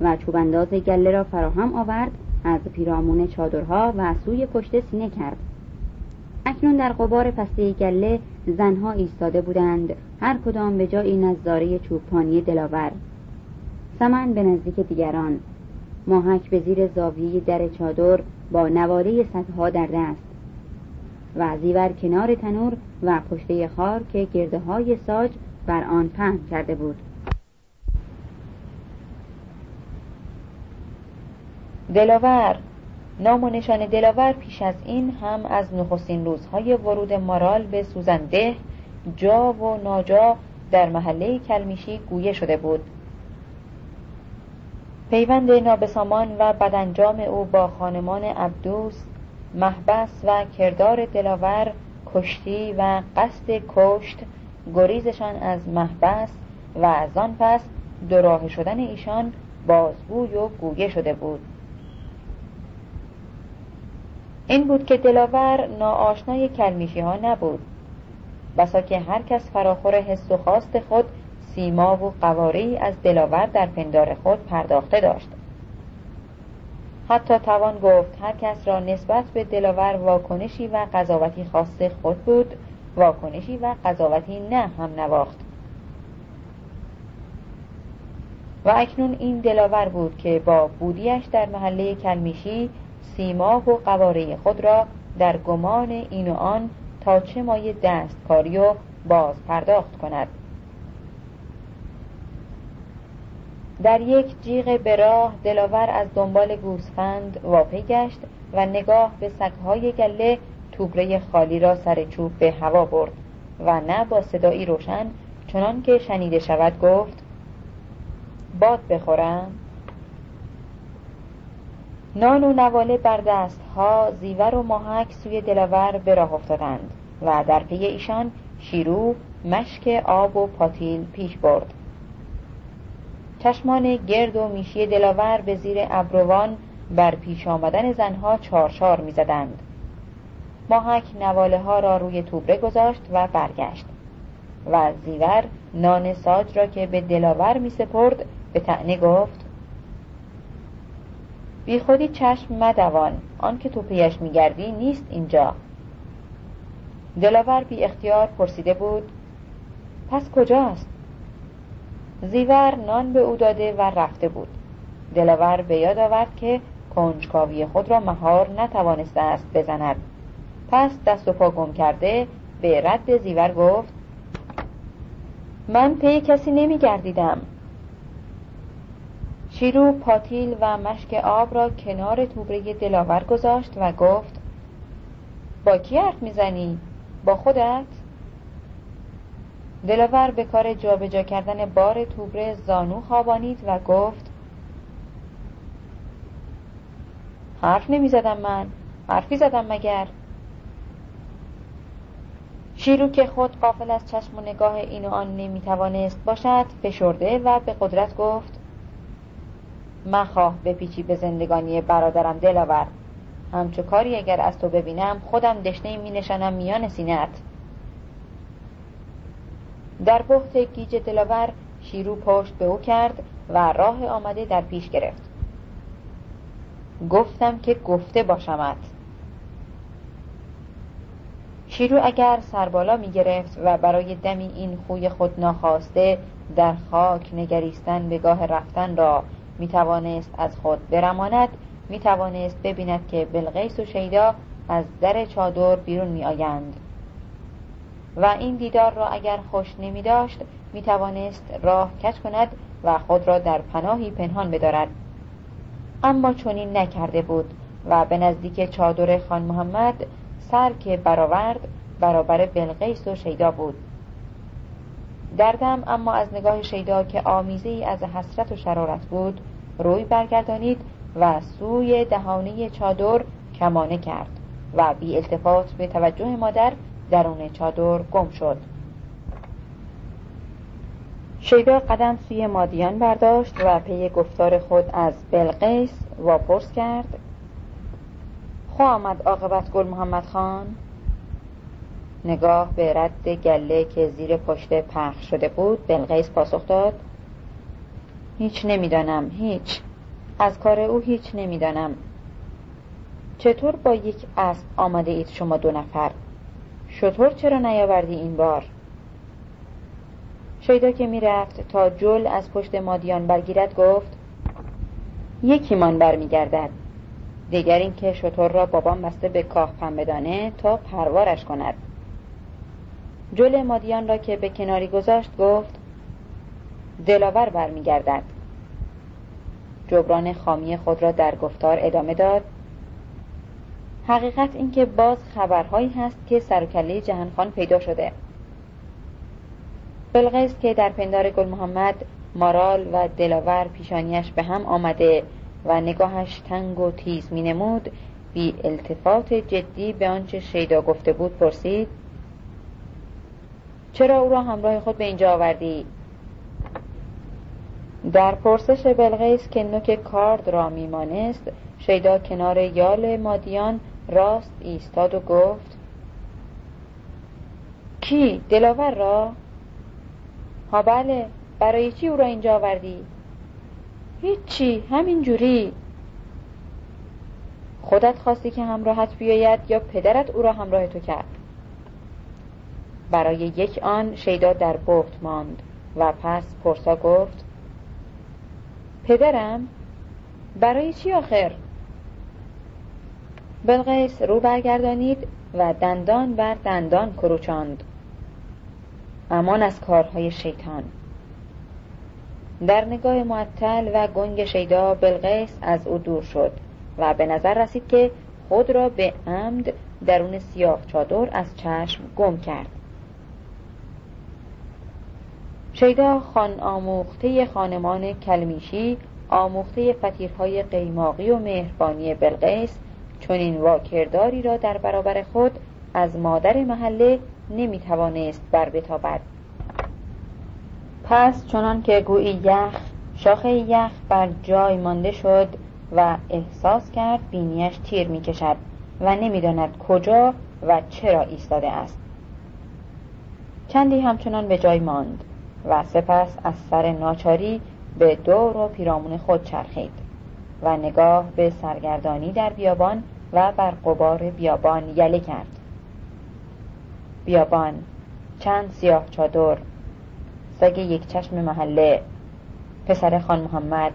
و چوبانداز گله را فراهم آورد، از پیرامون چادرها و سوی پشت سینه کرد. اکنون در غبار پسته گله زنها ایستاده بودند، هر کدام به جای نظاره چوبانی دلاور، سمن به نزدیک دیگران، ماهک به زیر زاویه در چادر با نواله سگها در دست و زیور کنار تنور و پشته خار که گرده های ساج بر آن پهن کرده بود. دلاور، نام و نشان دلاور پیش از این هم از نخستین روزهای ورود مارال به سوزنده جا و ناجا در محله کلمیشی گویه شده بود. پیوند نابسامان و بدانجام او با خانمان عبدوس، محبس و کردار دلاور، کشتی و قصد کشت گریزشان از محبس و از آن پس دراه شدن ایشان بازگوی و گویه شده بود. این بود که دلاور ناآشنای کلمیشی ها نبود، بسا که هر کس فراخور حس و خواست خود سیما و قواری از دلاور در پندار خود پرداخته داشت. حتی توان گفت هر کس را نسبت به دلاور واکنشی و قضاوتی خاص خود بود، واکنشی و قضاوتی نه هم نواخت. و اکنون این دلاور بود که با بودیش در محله کلمیشی سیما و قواره خود را در گمان این و آن تا چه مایه دستکاری و باز پرداخت کند. در یک جیغ به راه دلاور از دنبال گوسفند واپی گشت و نگاه به سگهای گله توبره خالی را سر چوب به هوا برد و نه با صدایی روشن چنان که شنیده شود گفت باد بخورم. نان و نواله بر دستها زیور و ماهک سوی دلاور به راه افتادند و در پی ایشان شیرو مشک آب و پاتیل پیش برد. چشمان گرد و میشی دلاور به زیر ابروان بر پیش آمدن زنها چارچار می زدند. ماهک نواله ها را روی توبره گذاشت و برگشت و زیور نان ساج را که به دلاور می سپرد به طعنه گفت بی خودی چشم مدوان، آن که تو پیش می گردی نیست اینجا. دلاور بی اختیار پرسیده بود پس کجاست؟ زیور نان به او داده و رفته بود. دلاور به یاد آورد که کنجکاوی خود را مهار نتوانسته است بزند، پس دست و پا گم کرده به رد زیور گفت من پی کسی نمی گردیدم. شیرو پاتیل و مشک آب را کنار توبره دلاور گذاشت و گفت با کی حرف میزنی؟ با خودت؟ دلاور به کار جابجا کردن بار توبره زانو خوابانید و گفت حرف نمیزدم، من حرفی زدم مگر؟ شیرو که خود غافل از چشم و نگاه این و آن نمیتوانست باشد فشرده و به قدرت گفت مخواه بپیچی به زندگانی برادرم دلاور، همچو کاری اگر از تو ببینم خودم دشنه می نشانم میان سینه‌ات. در بحت گیج دلاور شیرو پشت به او کرد و راه آمده در پیش گرفت. گفتم که گفته باشمت. شیرو اگر سربالا می گرفت و برای دمی این خوی خود ناخواسته در خاک نگریستن به گاه رفتن را می توانست از خود برماند، می توانست ببیند که بلغیس و شیدا از در چادر بیرون می آیند و این دیدار را اگر خوش نمی داشت می توانست راه کج کند و خود را در پناهی پنهان بدارد، اما چنین نکرده بود و به نزدیک چادر خان محمد سر که برآورد برابر بلغیس و شیدا بود. دردم اما از نگاه شیدا که آمیزه‌ای از حسرت و شرارت بود روی برگردانید و سوی دهانه چادر کمانه کرد و بی التفات به توجه مادر درون چادر گم شد. شیدا قدم سوی مادیان برداشت و پی گفتار خود از بلقیس واپرس کرد خواه آمد عاقبت گل محمد خان. نگاه به رد گله که زیر پشت پخش شده بود بلقیس پاسخ داد هیچ نمیدانم، هیچ از کار او هیچ نمیدانم. چطور با یک اسب آمده اید شما دو نفر؟ شطور چرا نیاوردی این بار؟ شیدا که میرفت تا جل از پشت مادیان برگیرد گفت یکی من برمیگردد، دیگر این که شطور را بابام بسته به کاه پنبه دانه تا پروارش کند. جل مادیان را که به کناری گذاشت گفت دلاور برمیگردد. جبران خامی خود را در گفتار ادامه داد حقیقت این که باز خبرهایی هست که سر و کله جهانخان پیدا شده. بلغیس که در پندار گل محمد، مارال و دلاور پیشانیش به هم آمده و نگاهش تنگ و تیز می نمود بی التفات جدی به آنچه شیدا گفته بود پرسید چرا او را همراه خود به اینجا آوردی؟ در پرسش بلغیس که نوک کارد را میمانست، شیدا کنار یال مادیان راست ایستاد و گفت: کی؟ دلاور را؟ ها بله. برای چی او را اینجا آوردی؟ هیچی، همین جوری. خودت خواستی که همراهت بیاید یا پدرت او را همراه تو کرد؟ برای یک آن شیدا در بغت ماند و پس پرسا گفت: پدرم؟ برای چی آخر؟ بلغیس رو برگردانید و دندان بر دندان کروچاند. امان از کارهای شیطان. در نگاه معطل و گنگ شیدا بلغیس از او دور شد و به نظر رسید که خود را به عمد درون سیاه چادر از چشم گم کرد. شیدا خان آموخته خانمان کلمیشی، آموخته فتیرهای قیماقی و مهربانی بلغیس، چنین واکرداری را در برابر خود از مادر محله نمیتوانست بر بتابد. پس چنان که گویی یخ، شاخه یخ بر جای مانده شد و احساس کرد بینیش تیر میکشد و نمیداند کجا و چرا ایستاده است. چندی همچنان به جای ماند و سپس از سر ناچاری به دور و پیرامون خود چرخید و نگاه به سرگردانی در بیابان و بر غبار بیابان یله کرد. بیابان، چند سیاه چادر، سگ یک چشم محله، پسر خان محمد،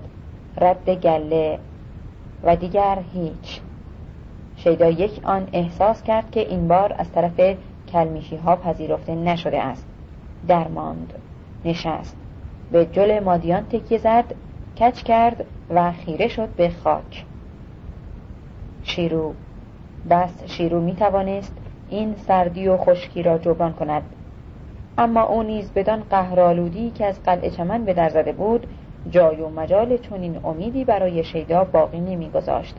رد گله و دیگر هیچ. شیدا یک آن احساس کرد که این بار از طرف کلمیشی ها پذیرفته نشده است. درماند، نشست، به جل مادیان تکیه زد، کج کرد و خیره شد به خاک. شیرو، بس شیرو میتوانست این سردی و خشکی را جبران کند، اما او نیز بدان قهرآلودی که از قلعه چمن به در زده بود جای و مجال چنین امیدی برای شیدا باقی نمیگذاشت.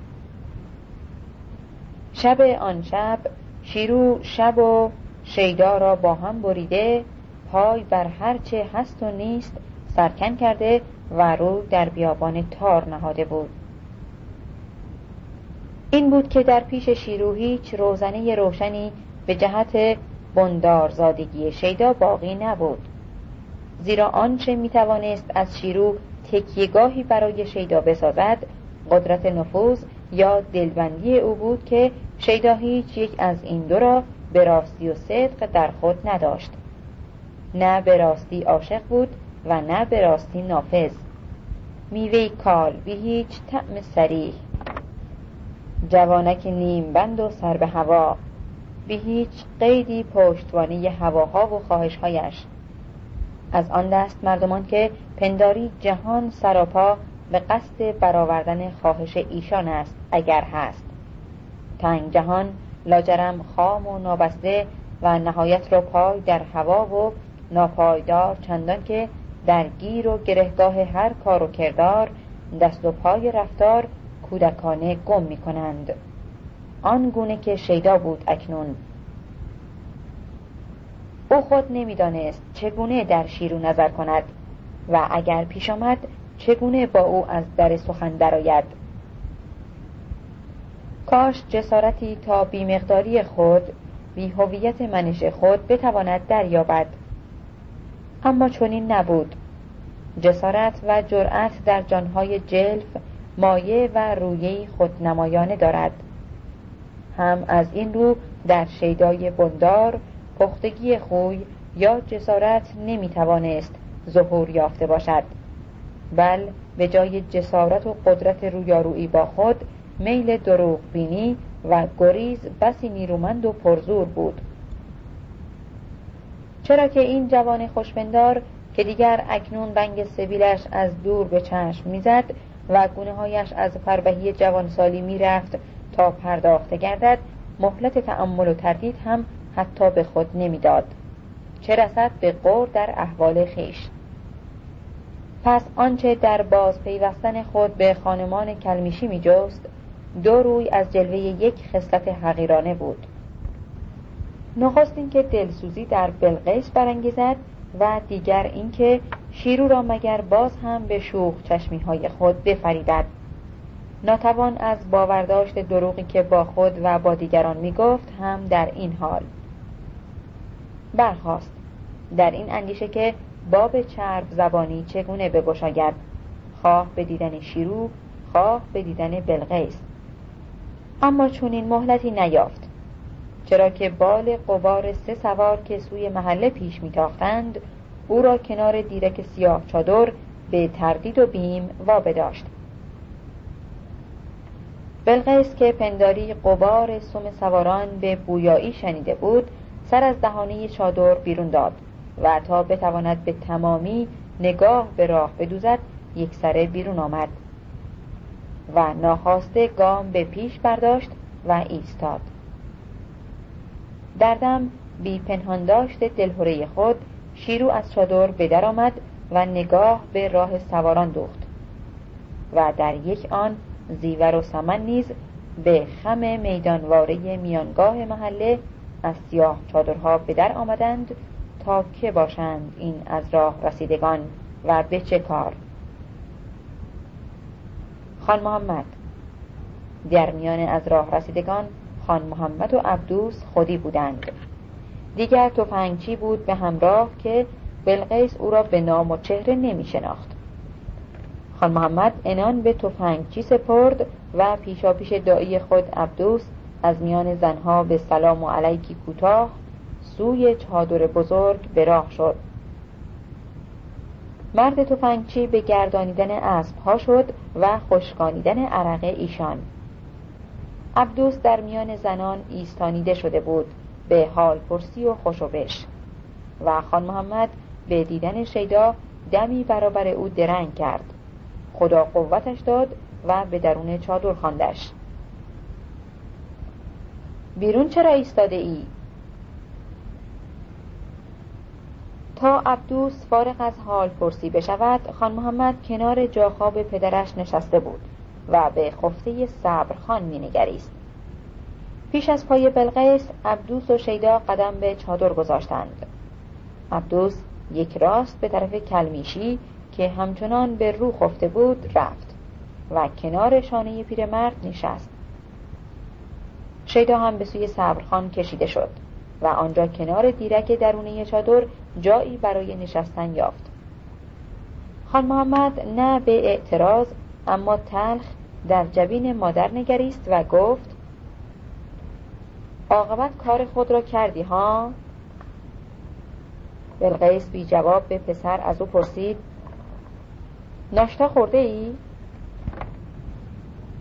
شب آن شب شیرو شب و شیدا را با هم بریده، پای بر هرچه هست و نیست سرکن کرده و رو در بیابان تار نهاده بود. این بود که در پیش شیرو هیچ روزنه روشنی به جهت بندارزادگی شیدا باقی نبود، زیرا آنچه میتوانست از شیرو تکیه‌گاهی برای شیدا بسازد قدرت نفوذ یا دلبندی او بود که شیدا هیچ یک از این دو را به راستی و صدق در خود نداشت. نه به راستی عاشق بود و نه به راستی نافذ، میوهی کال بی هیچ طعم صریح، جوانک نیم بند و سر به هوا، بی هیچ قیدی پشتوانه هواها و خواهشهایش. از آن دست مردمان که پنداری جهان سراپا به قصد برآوردن خواهش ایشان است اگر هست. تنگ جهان لاجرم خام و نابسته و نهایت را پای در هوا و ناپایدار، چندان که در گیر و گرهگاه هر کار و کردار، دست و پای رفتار کودکانه گم می کنند. آن گونه که شیدا بود اکنون. او خود نمی دانست چگونه در شیرو نظر کند و اگر پیش آمد چگونه با او از در سخن درآید. کاش جسارتی تا بیمقداری خود، بی‌هویت منش خود بتواند دریابد، اما چنین نبود. جسارت و جرأت در جانهای جلف مایه و رویه‌ای خودنمایانه دارد. هم از این رو در شیدای بندار پختگی خوی یا جسارت نمیتوانست ظهور یافته باشد، بل به جای جسارت و قدرت رویارویی با خود، میل دروغ بینی و گریز بسی نیرومند و پرزور بود. چرا که این جوان خوشپندار که دیگر اکنون رنگ سبیلش از دور به چشم میزد و گونه‌هایش از فربهی جوانسالی میرفت تا پرداخته گردد، مهلت تأمل و تردید هم حتی به خود نمیداد، چه رسد به غور در احوال خویش. پس آنچه در باز پیوستن خود به خانمان کلمیشی میجست، دو روی از جلوه یک خصلت حقیرانه بود. نخست اینکه دلسوزی در بلغیس برانگیزد و دیگر اینکه شیرو را مگر باز هم به شوخ چشمی های خود بفریبد. ناتوان از باورداشت دروغی که با خود و با دیگران می گفت هم در این حال برخاست، در این اندیشه که باب چرب زبانی چگونه بگشاید، خواه به دیدن شیرو خواه به دیدن بلغیس. اما چون این مهلتی نیافت، چرا که بال قوار 3 سوار که سوی محله پیش میتاختند او را کنار دیرک سیاه چادر به تردید و بیم وابداشت. بلغیس که پنداری قوار سم سواران به بویایی شنیده بود، سر از دهانه چادر بیرون داد و تا بتواند به تمامی نگاه به راه بدوزد یک سره بیرون آمد و ناخواسته گام به پیش برداشت و ایستاد. دردم بی پنهان داشت دلهوره خود، شیرو از چادر به در آمد و نگاه به راه سواران دوخت و در یک آن زیور و سمن نیز به خم میدانواره میانگاه محله از سیاه چادرها به در آمدند تا که باشند این از راه رسیدگان و به چه کار. خان محمد در میان از راه رسیدگان خان محمد و عبدوس خودی بودند. دیگر تفنگچی بود به همراه که بلغیس او را به نام و چهره نمی شناخت. خان محمد انان به تفنگچی سپرد و پیشاپیش دایی خود عبدوس از میان زنها به سلام و علیکی کوتاه سوی چادر بزرگ به راه شد. مرد تفنگچی به گردانیدن اسبها شد و خشکانیدن عرق ایشان. عبدوس در میان زنان ایستانیده شده بود به حال پرسی و خوش و بش، و خان محمد به دیدن شیدا دمی برابر او درنگ کرد. خدا قوتش داد و به درون چادر خواندش. بیرون چرا ایستاده ای؟ تا عبدوس فارغ از حال پرسی بشود، خان محمد کنار جاخواب پدرش نشسته بود و به خفته صبرخان مینگریست. پیش از پای بلغیس عبدوس و شیدا قدم به چادر گذاشتند. عبدوس یک راست به طرف کلمیشی که همچنان به رو خفته بود رفت و کنار شانه پیرمرد نشست. شیدا هم به سوی صبرخان کشیده شد و آنجا کنار دیرک درونه چادر جایی برای نشستن یافت. خان محمد نه به اعتراض اما تلخ در جبین مادر نگریست و گفت: عاقبت کار خود را کردی ها؟ بلغیس بی جواب به پسر از او پرسید: ناشتا خورده ای؟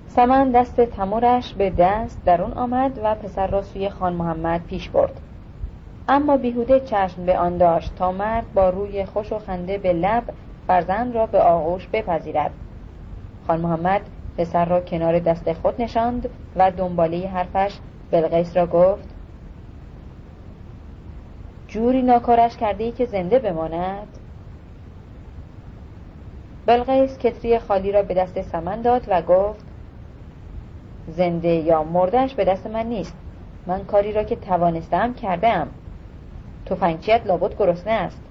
سمن دست تمورش به دست درون آمد و پسر را سوی خان محمد پیش برد، اما بیهوده چشم به آن داشت تا مرد با روی خوش و خنده به لب فرزند را به آغوش بپذیرد. خان محمد پسر را کنار دست خود نشاند و دنباله حرفش بلغیس را گفت: جوری ناکارش کرده ای که زنده بماند. بلغیس کتری خالی را به دست سمن داد و گفت: زنده یا مردهش به دست من نیست، من کاری را که توانستم کردم. تفنگچیت لابد گرسنه است.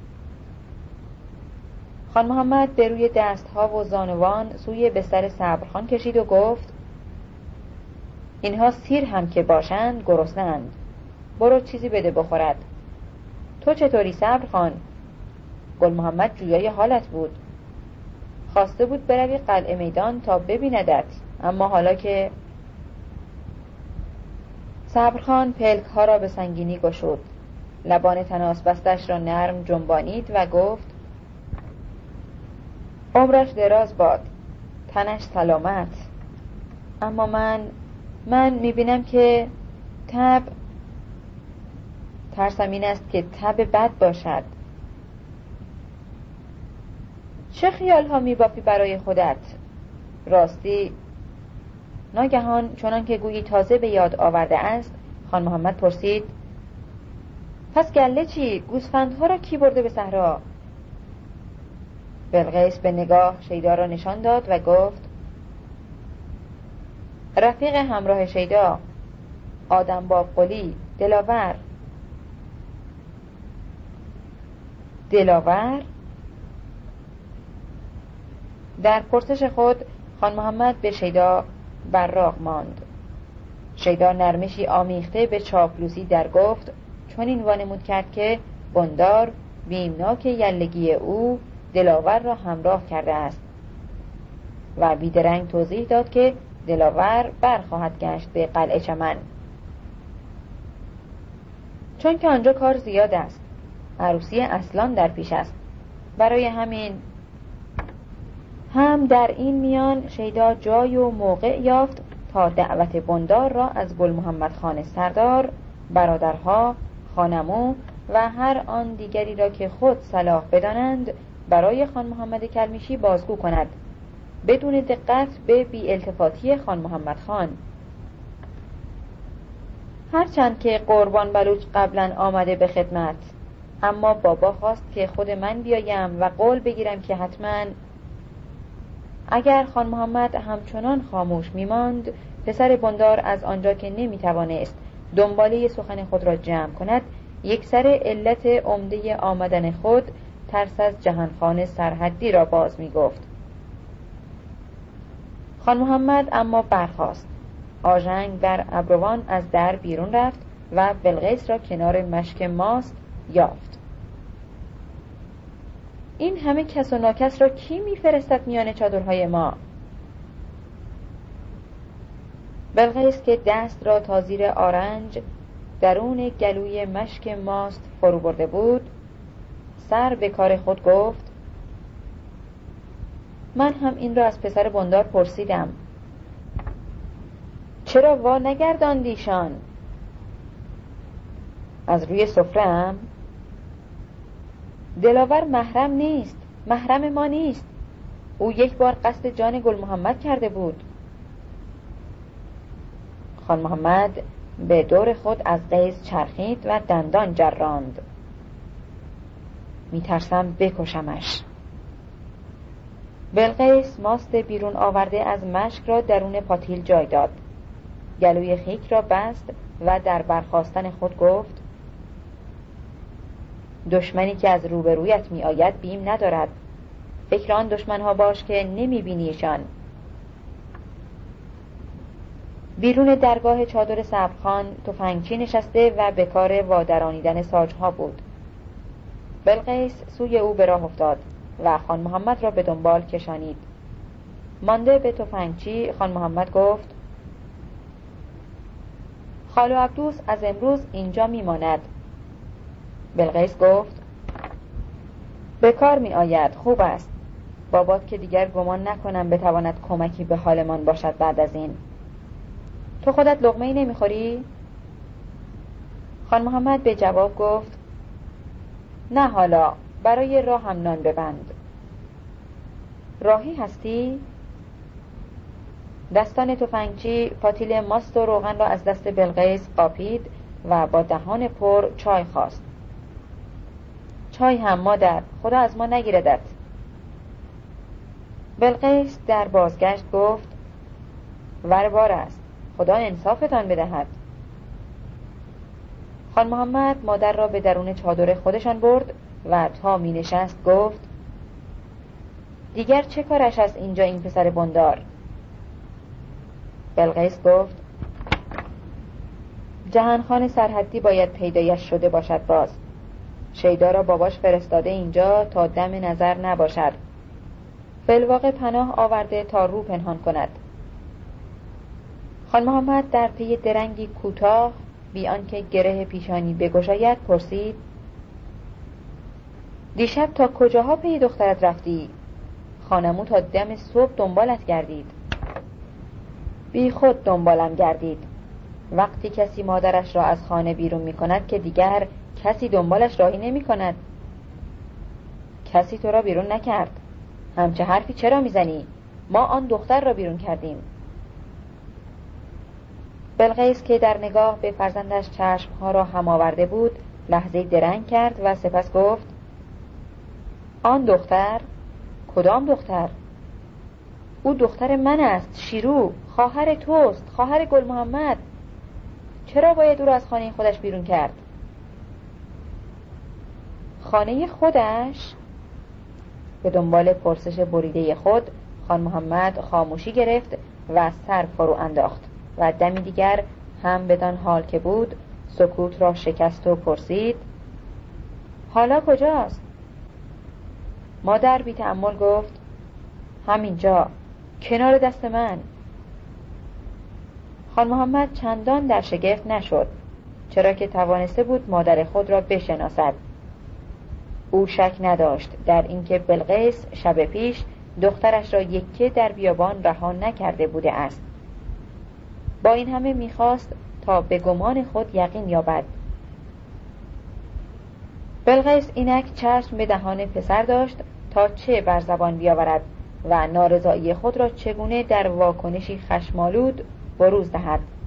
خان محمد به روی دستها و زانوان سوی بستر صبرخان کشید و گفت: اینها سیر هم که باشند گرسنه‌اند، برو چیزی بده بخورد. تو چطوری صبرخان؟ گل محمد جویای حالت بود، خواسته بود بروی قلعه میدان تا ببیندت، اما حالا که صبرخان پلک ها را به سنگینی گشود، لبان تناس بستش را نرم جنبانید و گفت: عمرش دراز باد، تنش سلامت. اما من میبینم که تب، ترسم این است که تب بد باشد. چه خیال ها میبافی برای خودت؟ راستی. ناگهان چنان که گویی تازه به یاد آورده است خان محمد پرسید: پس گله چی؟ گوسفندها را کی برده به صحرا؟ بلغیس به نگاه شیدا را نشان داد و گفت: رفیق همراه شیدا، آدم باب قلی، دلاور. دلاور در پرسش خود خان محمد به شیدا براق ماند. شیدا نرمشی آمیخته به چاپلوسی در گفت، چون این وانمود کرد که بندار بیمناک یلگی او دلاور را همراه کرده است و بیدرنگ توضیح داد که دلاور برخواهد گشت به قلعه چمن، چون که آنجا کار زیاد است، عروسی اصلان در پیش است. برای همین هم در این میان شیدا جای و موقع یافت تا دعوت بندار را از گل محمد خان سردار، برادرها، خانمو و هر آن دیگری را که خود صلاح بدانند برای خان محمد کلمیشی بازگو کند، بدون دقت به بی‌التفاتی خان محمد خان. هرچند که قربان بلوچ قبلا آمده به خدمت، اما بابا خواست که خود من بیایم و قول بگیرم که حتما اگر خان محمد همچنان خاموش میماند، پسر بندار از آنجا که نمیتوانست دنباله سخن خود را جمع کند، یک سر علت عمده آمدن خود ترس از جهانخان سرحدی را باز میگفت. خان محمد اما برخاست، آژنگ بر ابروان از در بیرون رفت و بلغیس را کنار مشک ماست یافت. این همه کس و ناکس را کی میفرستد میان چادرهای ما؟ بلغیس که دست را تا زیر آرنج درون گلوی مشک ماست فرو برده بود، سر به کار خود گفت، من هم این را از پسر بندار پرسیدم، چرا وا نگرداندیشان؟ از روی سفرم؟ دلاور محرم نیست، محرم ما نیست، او یک بار قصد جان گل محمد کرده بود. خان محمد به دور خود از قیز چرخید و دندان جراند. میترسم بکشمش. بلغیس ماست بیرون آورده از مشک را درون پاتیل جای داد، گلوی خیک را بست و در برخاستن خود گفت، دشمنی که از روبرویت می آید بیم ندارد، فکر آن دشمنها باش که نمی بینیشان. بیرون درگاه چادر صبرخان تفنگچی نشسته و به کار وادرانیدن ساجها بود. بلغیس سوی او به راه افتاد و خان محمد را به دنبال کشانید. مانده به تفنگچی، خان محمد گفت، خالو عبدوس از امروز اینجا میماند. بلغیس گفت، به کار می آید، خوب است، بابات که دیگر گمان نکنم بتواند کمکی به حالمان باشد. بعد از این تو خودت لقمه‌ای نمیخوری؟ خان محمد به جواب گفت، نه حالا، برای راه هم نان ببند. راهی هستی؟ دستان تفنگچی پاتیل ماست و روغن را از دست بلغیس قاپید و با دهان پر چای خواست. چای هم مادر، خدا از ما نگیردت. بلغیس در بازگشت گفت، وربار است، خدا انصافتان بدهد. خان محمد مادر را به درون چادر خودشان برد و تا می نشست گفت، دیگر چه کارش از اینجا این پسر بندار؟ بلغیس گفت، جهانخان سرحدی باید پیدایش شده باشد. باز شیدا را باباش فرستاده اینجا تا دم نظر نباشد، فی‌الواقع پناه آورده تا رو پنهان کند. خان محمد در پی درنگی کوتاه بی آنکه گره پیشانی بگشاید پرسید، دیشب تا کجاها پی دخترت رفتی؟ خانمو تا دم صبح دنبالت گردید. بی خود دنبالم گردید، وقتی کسی مادرش را از خانه بیرون می کند که دیگر کسی دنبالش راهی نمی کند. کسی تو را بیرون نکرد، همچه حرفی چرا می زنی؟ ما آن دختر را بیرون کردیم. بلغیس که در نگاه به فرزندش چشمها را هم آورده بود لحظه درنگ کرد و سپس گفت، آن دختر؟ کدام دختر؟ او دختر من است، شیرو، خواهر توست، خواهر گل محمد. چرا باید او را از خانه خودش بیرون کرد؟ خانه خودش؟ به دنبال پرسش بریده خود خان محمد خاموشی گرفت و از سر فرو انداخت و دمی دیگر هم بدان حال که بود سکوت را شکست و پرسید: حالا کجاست؟ مادر بی تأمل گفت: همینجا، کنار دست من. خان محمد چندان در شگفت نشد، چرا که توانسته بود مادر خود را بشناسد. او شک نداشت در اینکه بلغیس شب پیش دخترش را یکه در بیابان رها نکرده بوده است. با این همه می‌خواست تا به گمان خود یقین یابد. بلغیس اینک چشم به دهان پسر داشت تا چه بر زبان بیاورد و نارضایی خود را چگونه در واکنشی خشمالود بروز دهد.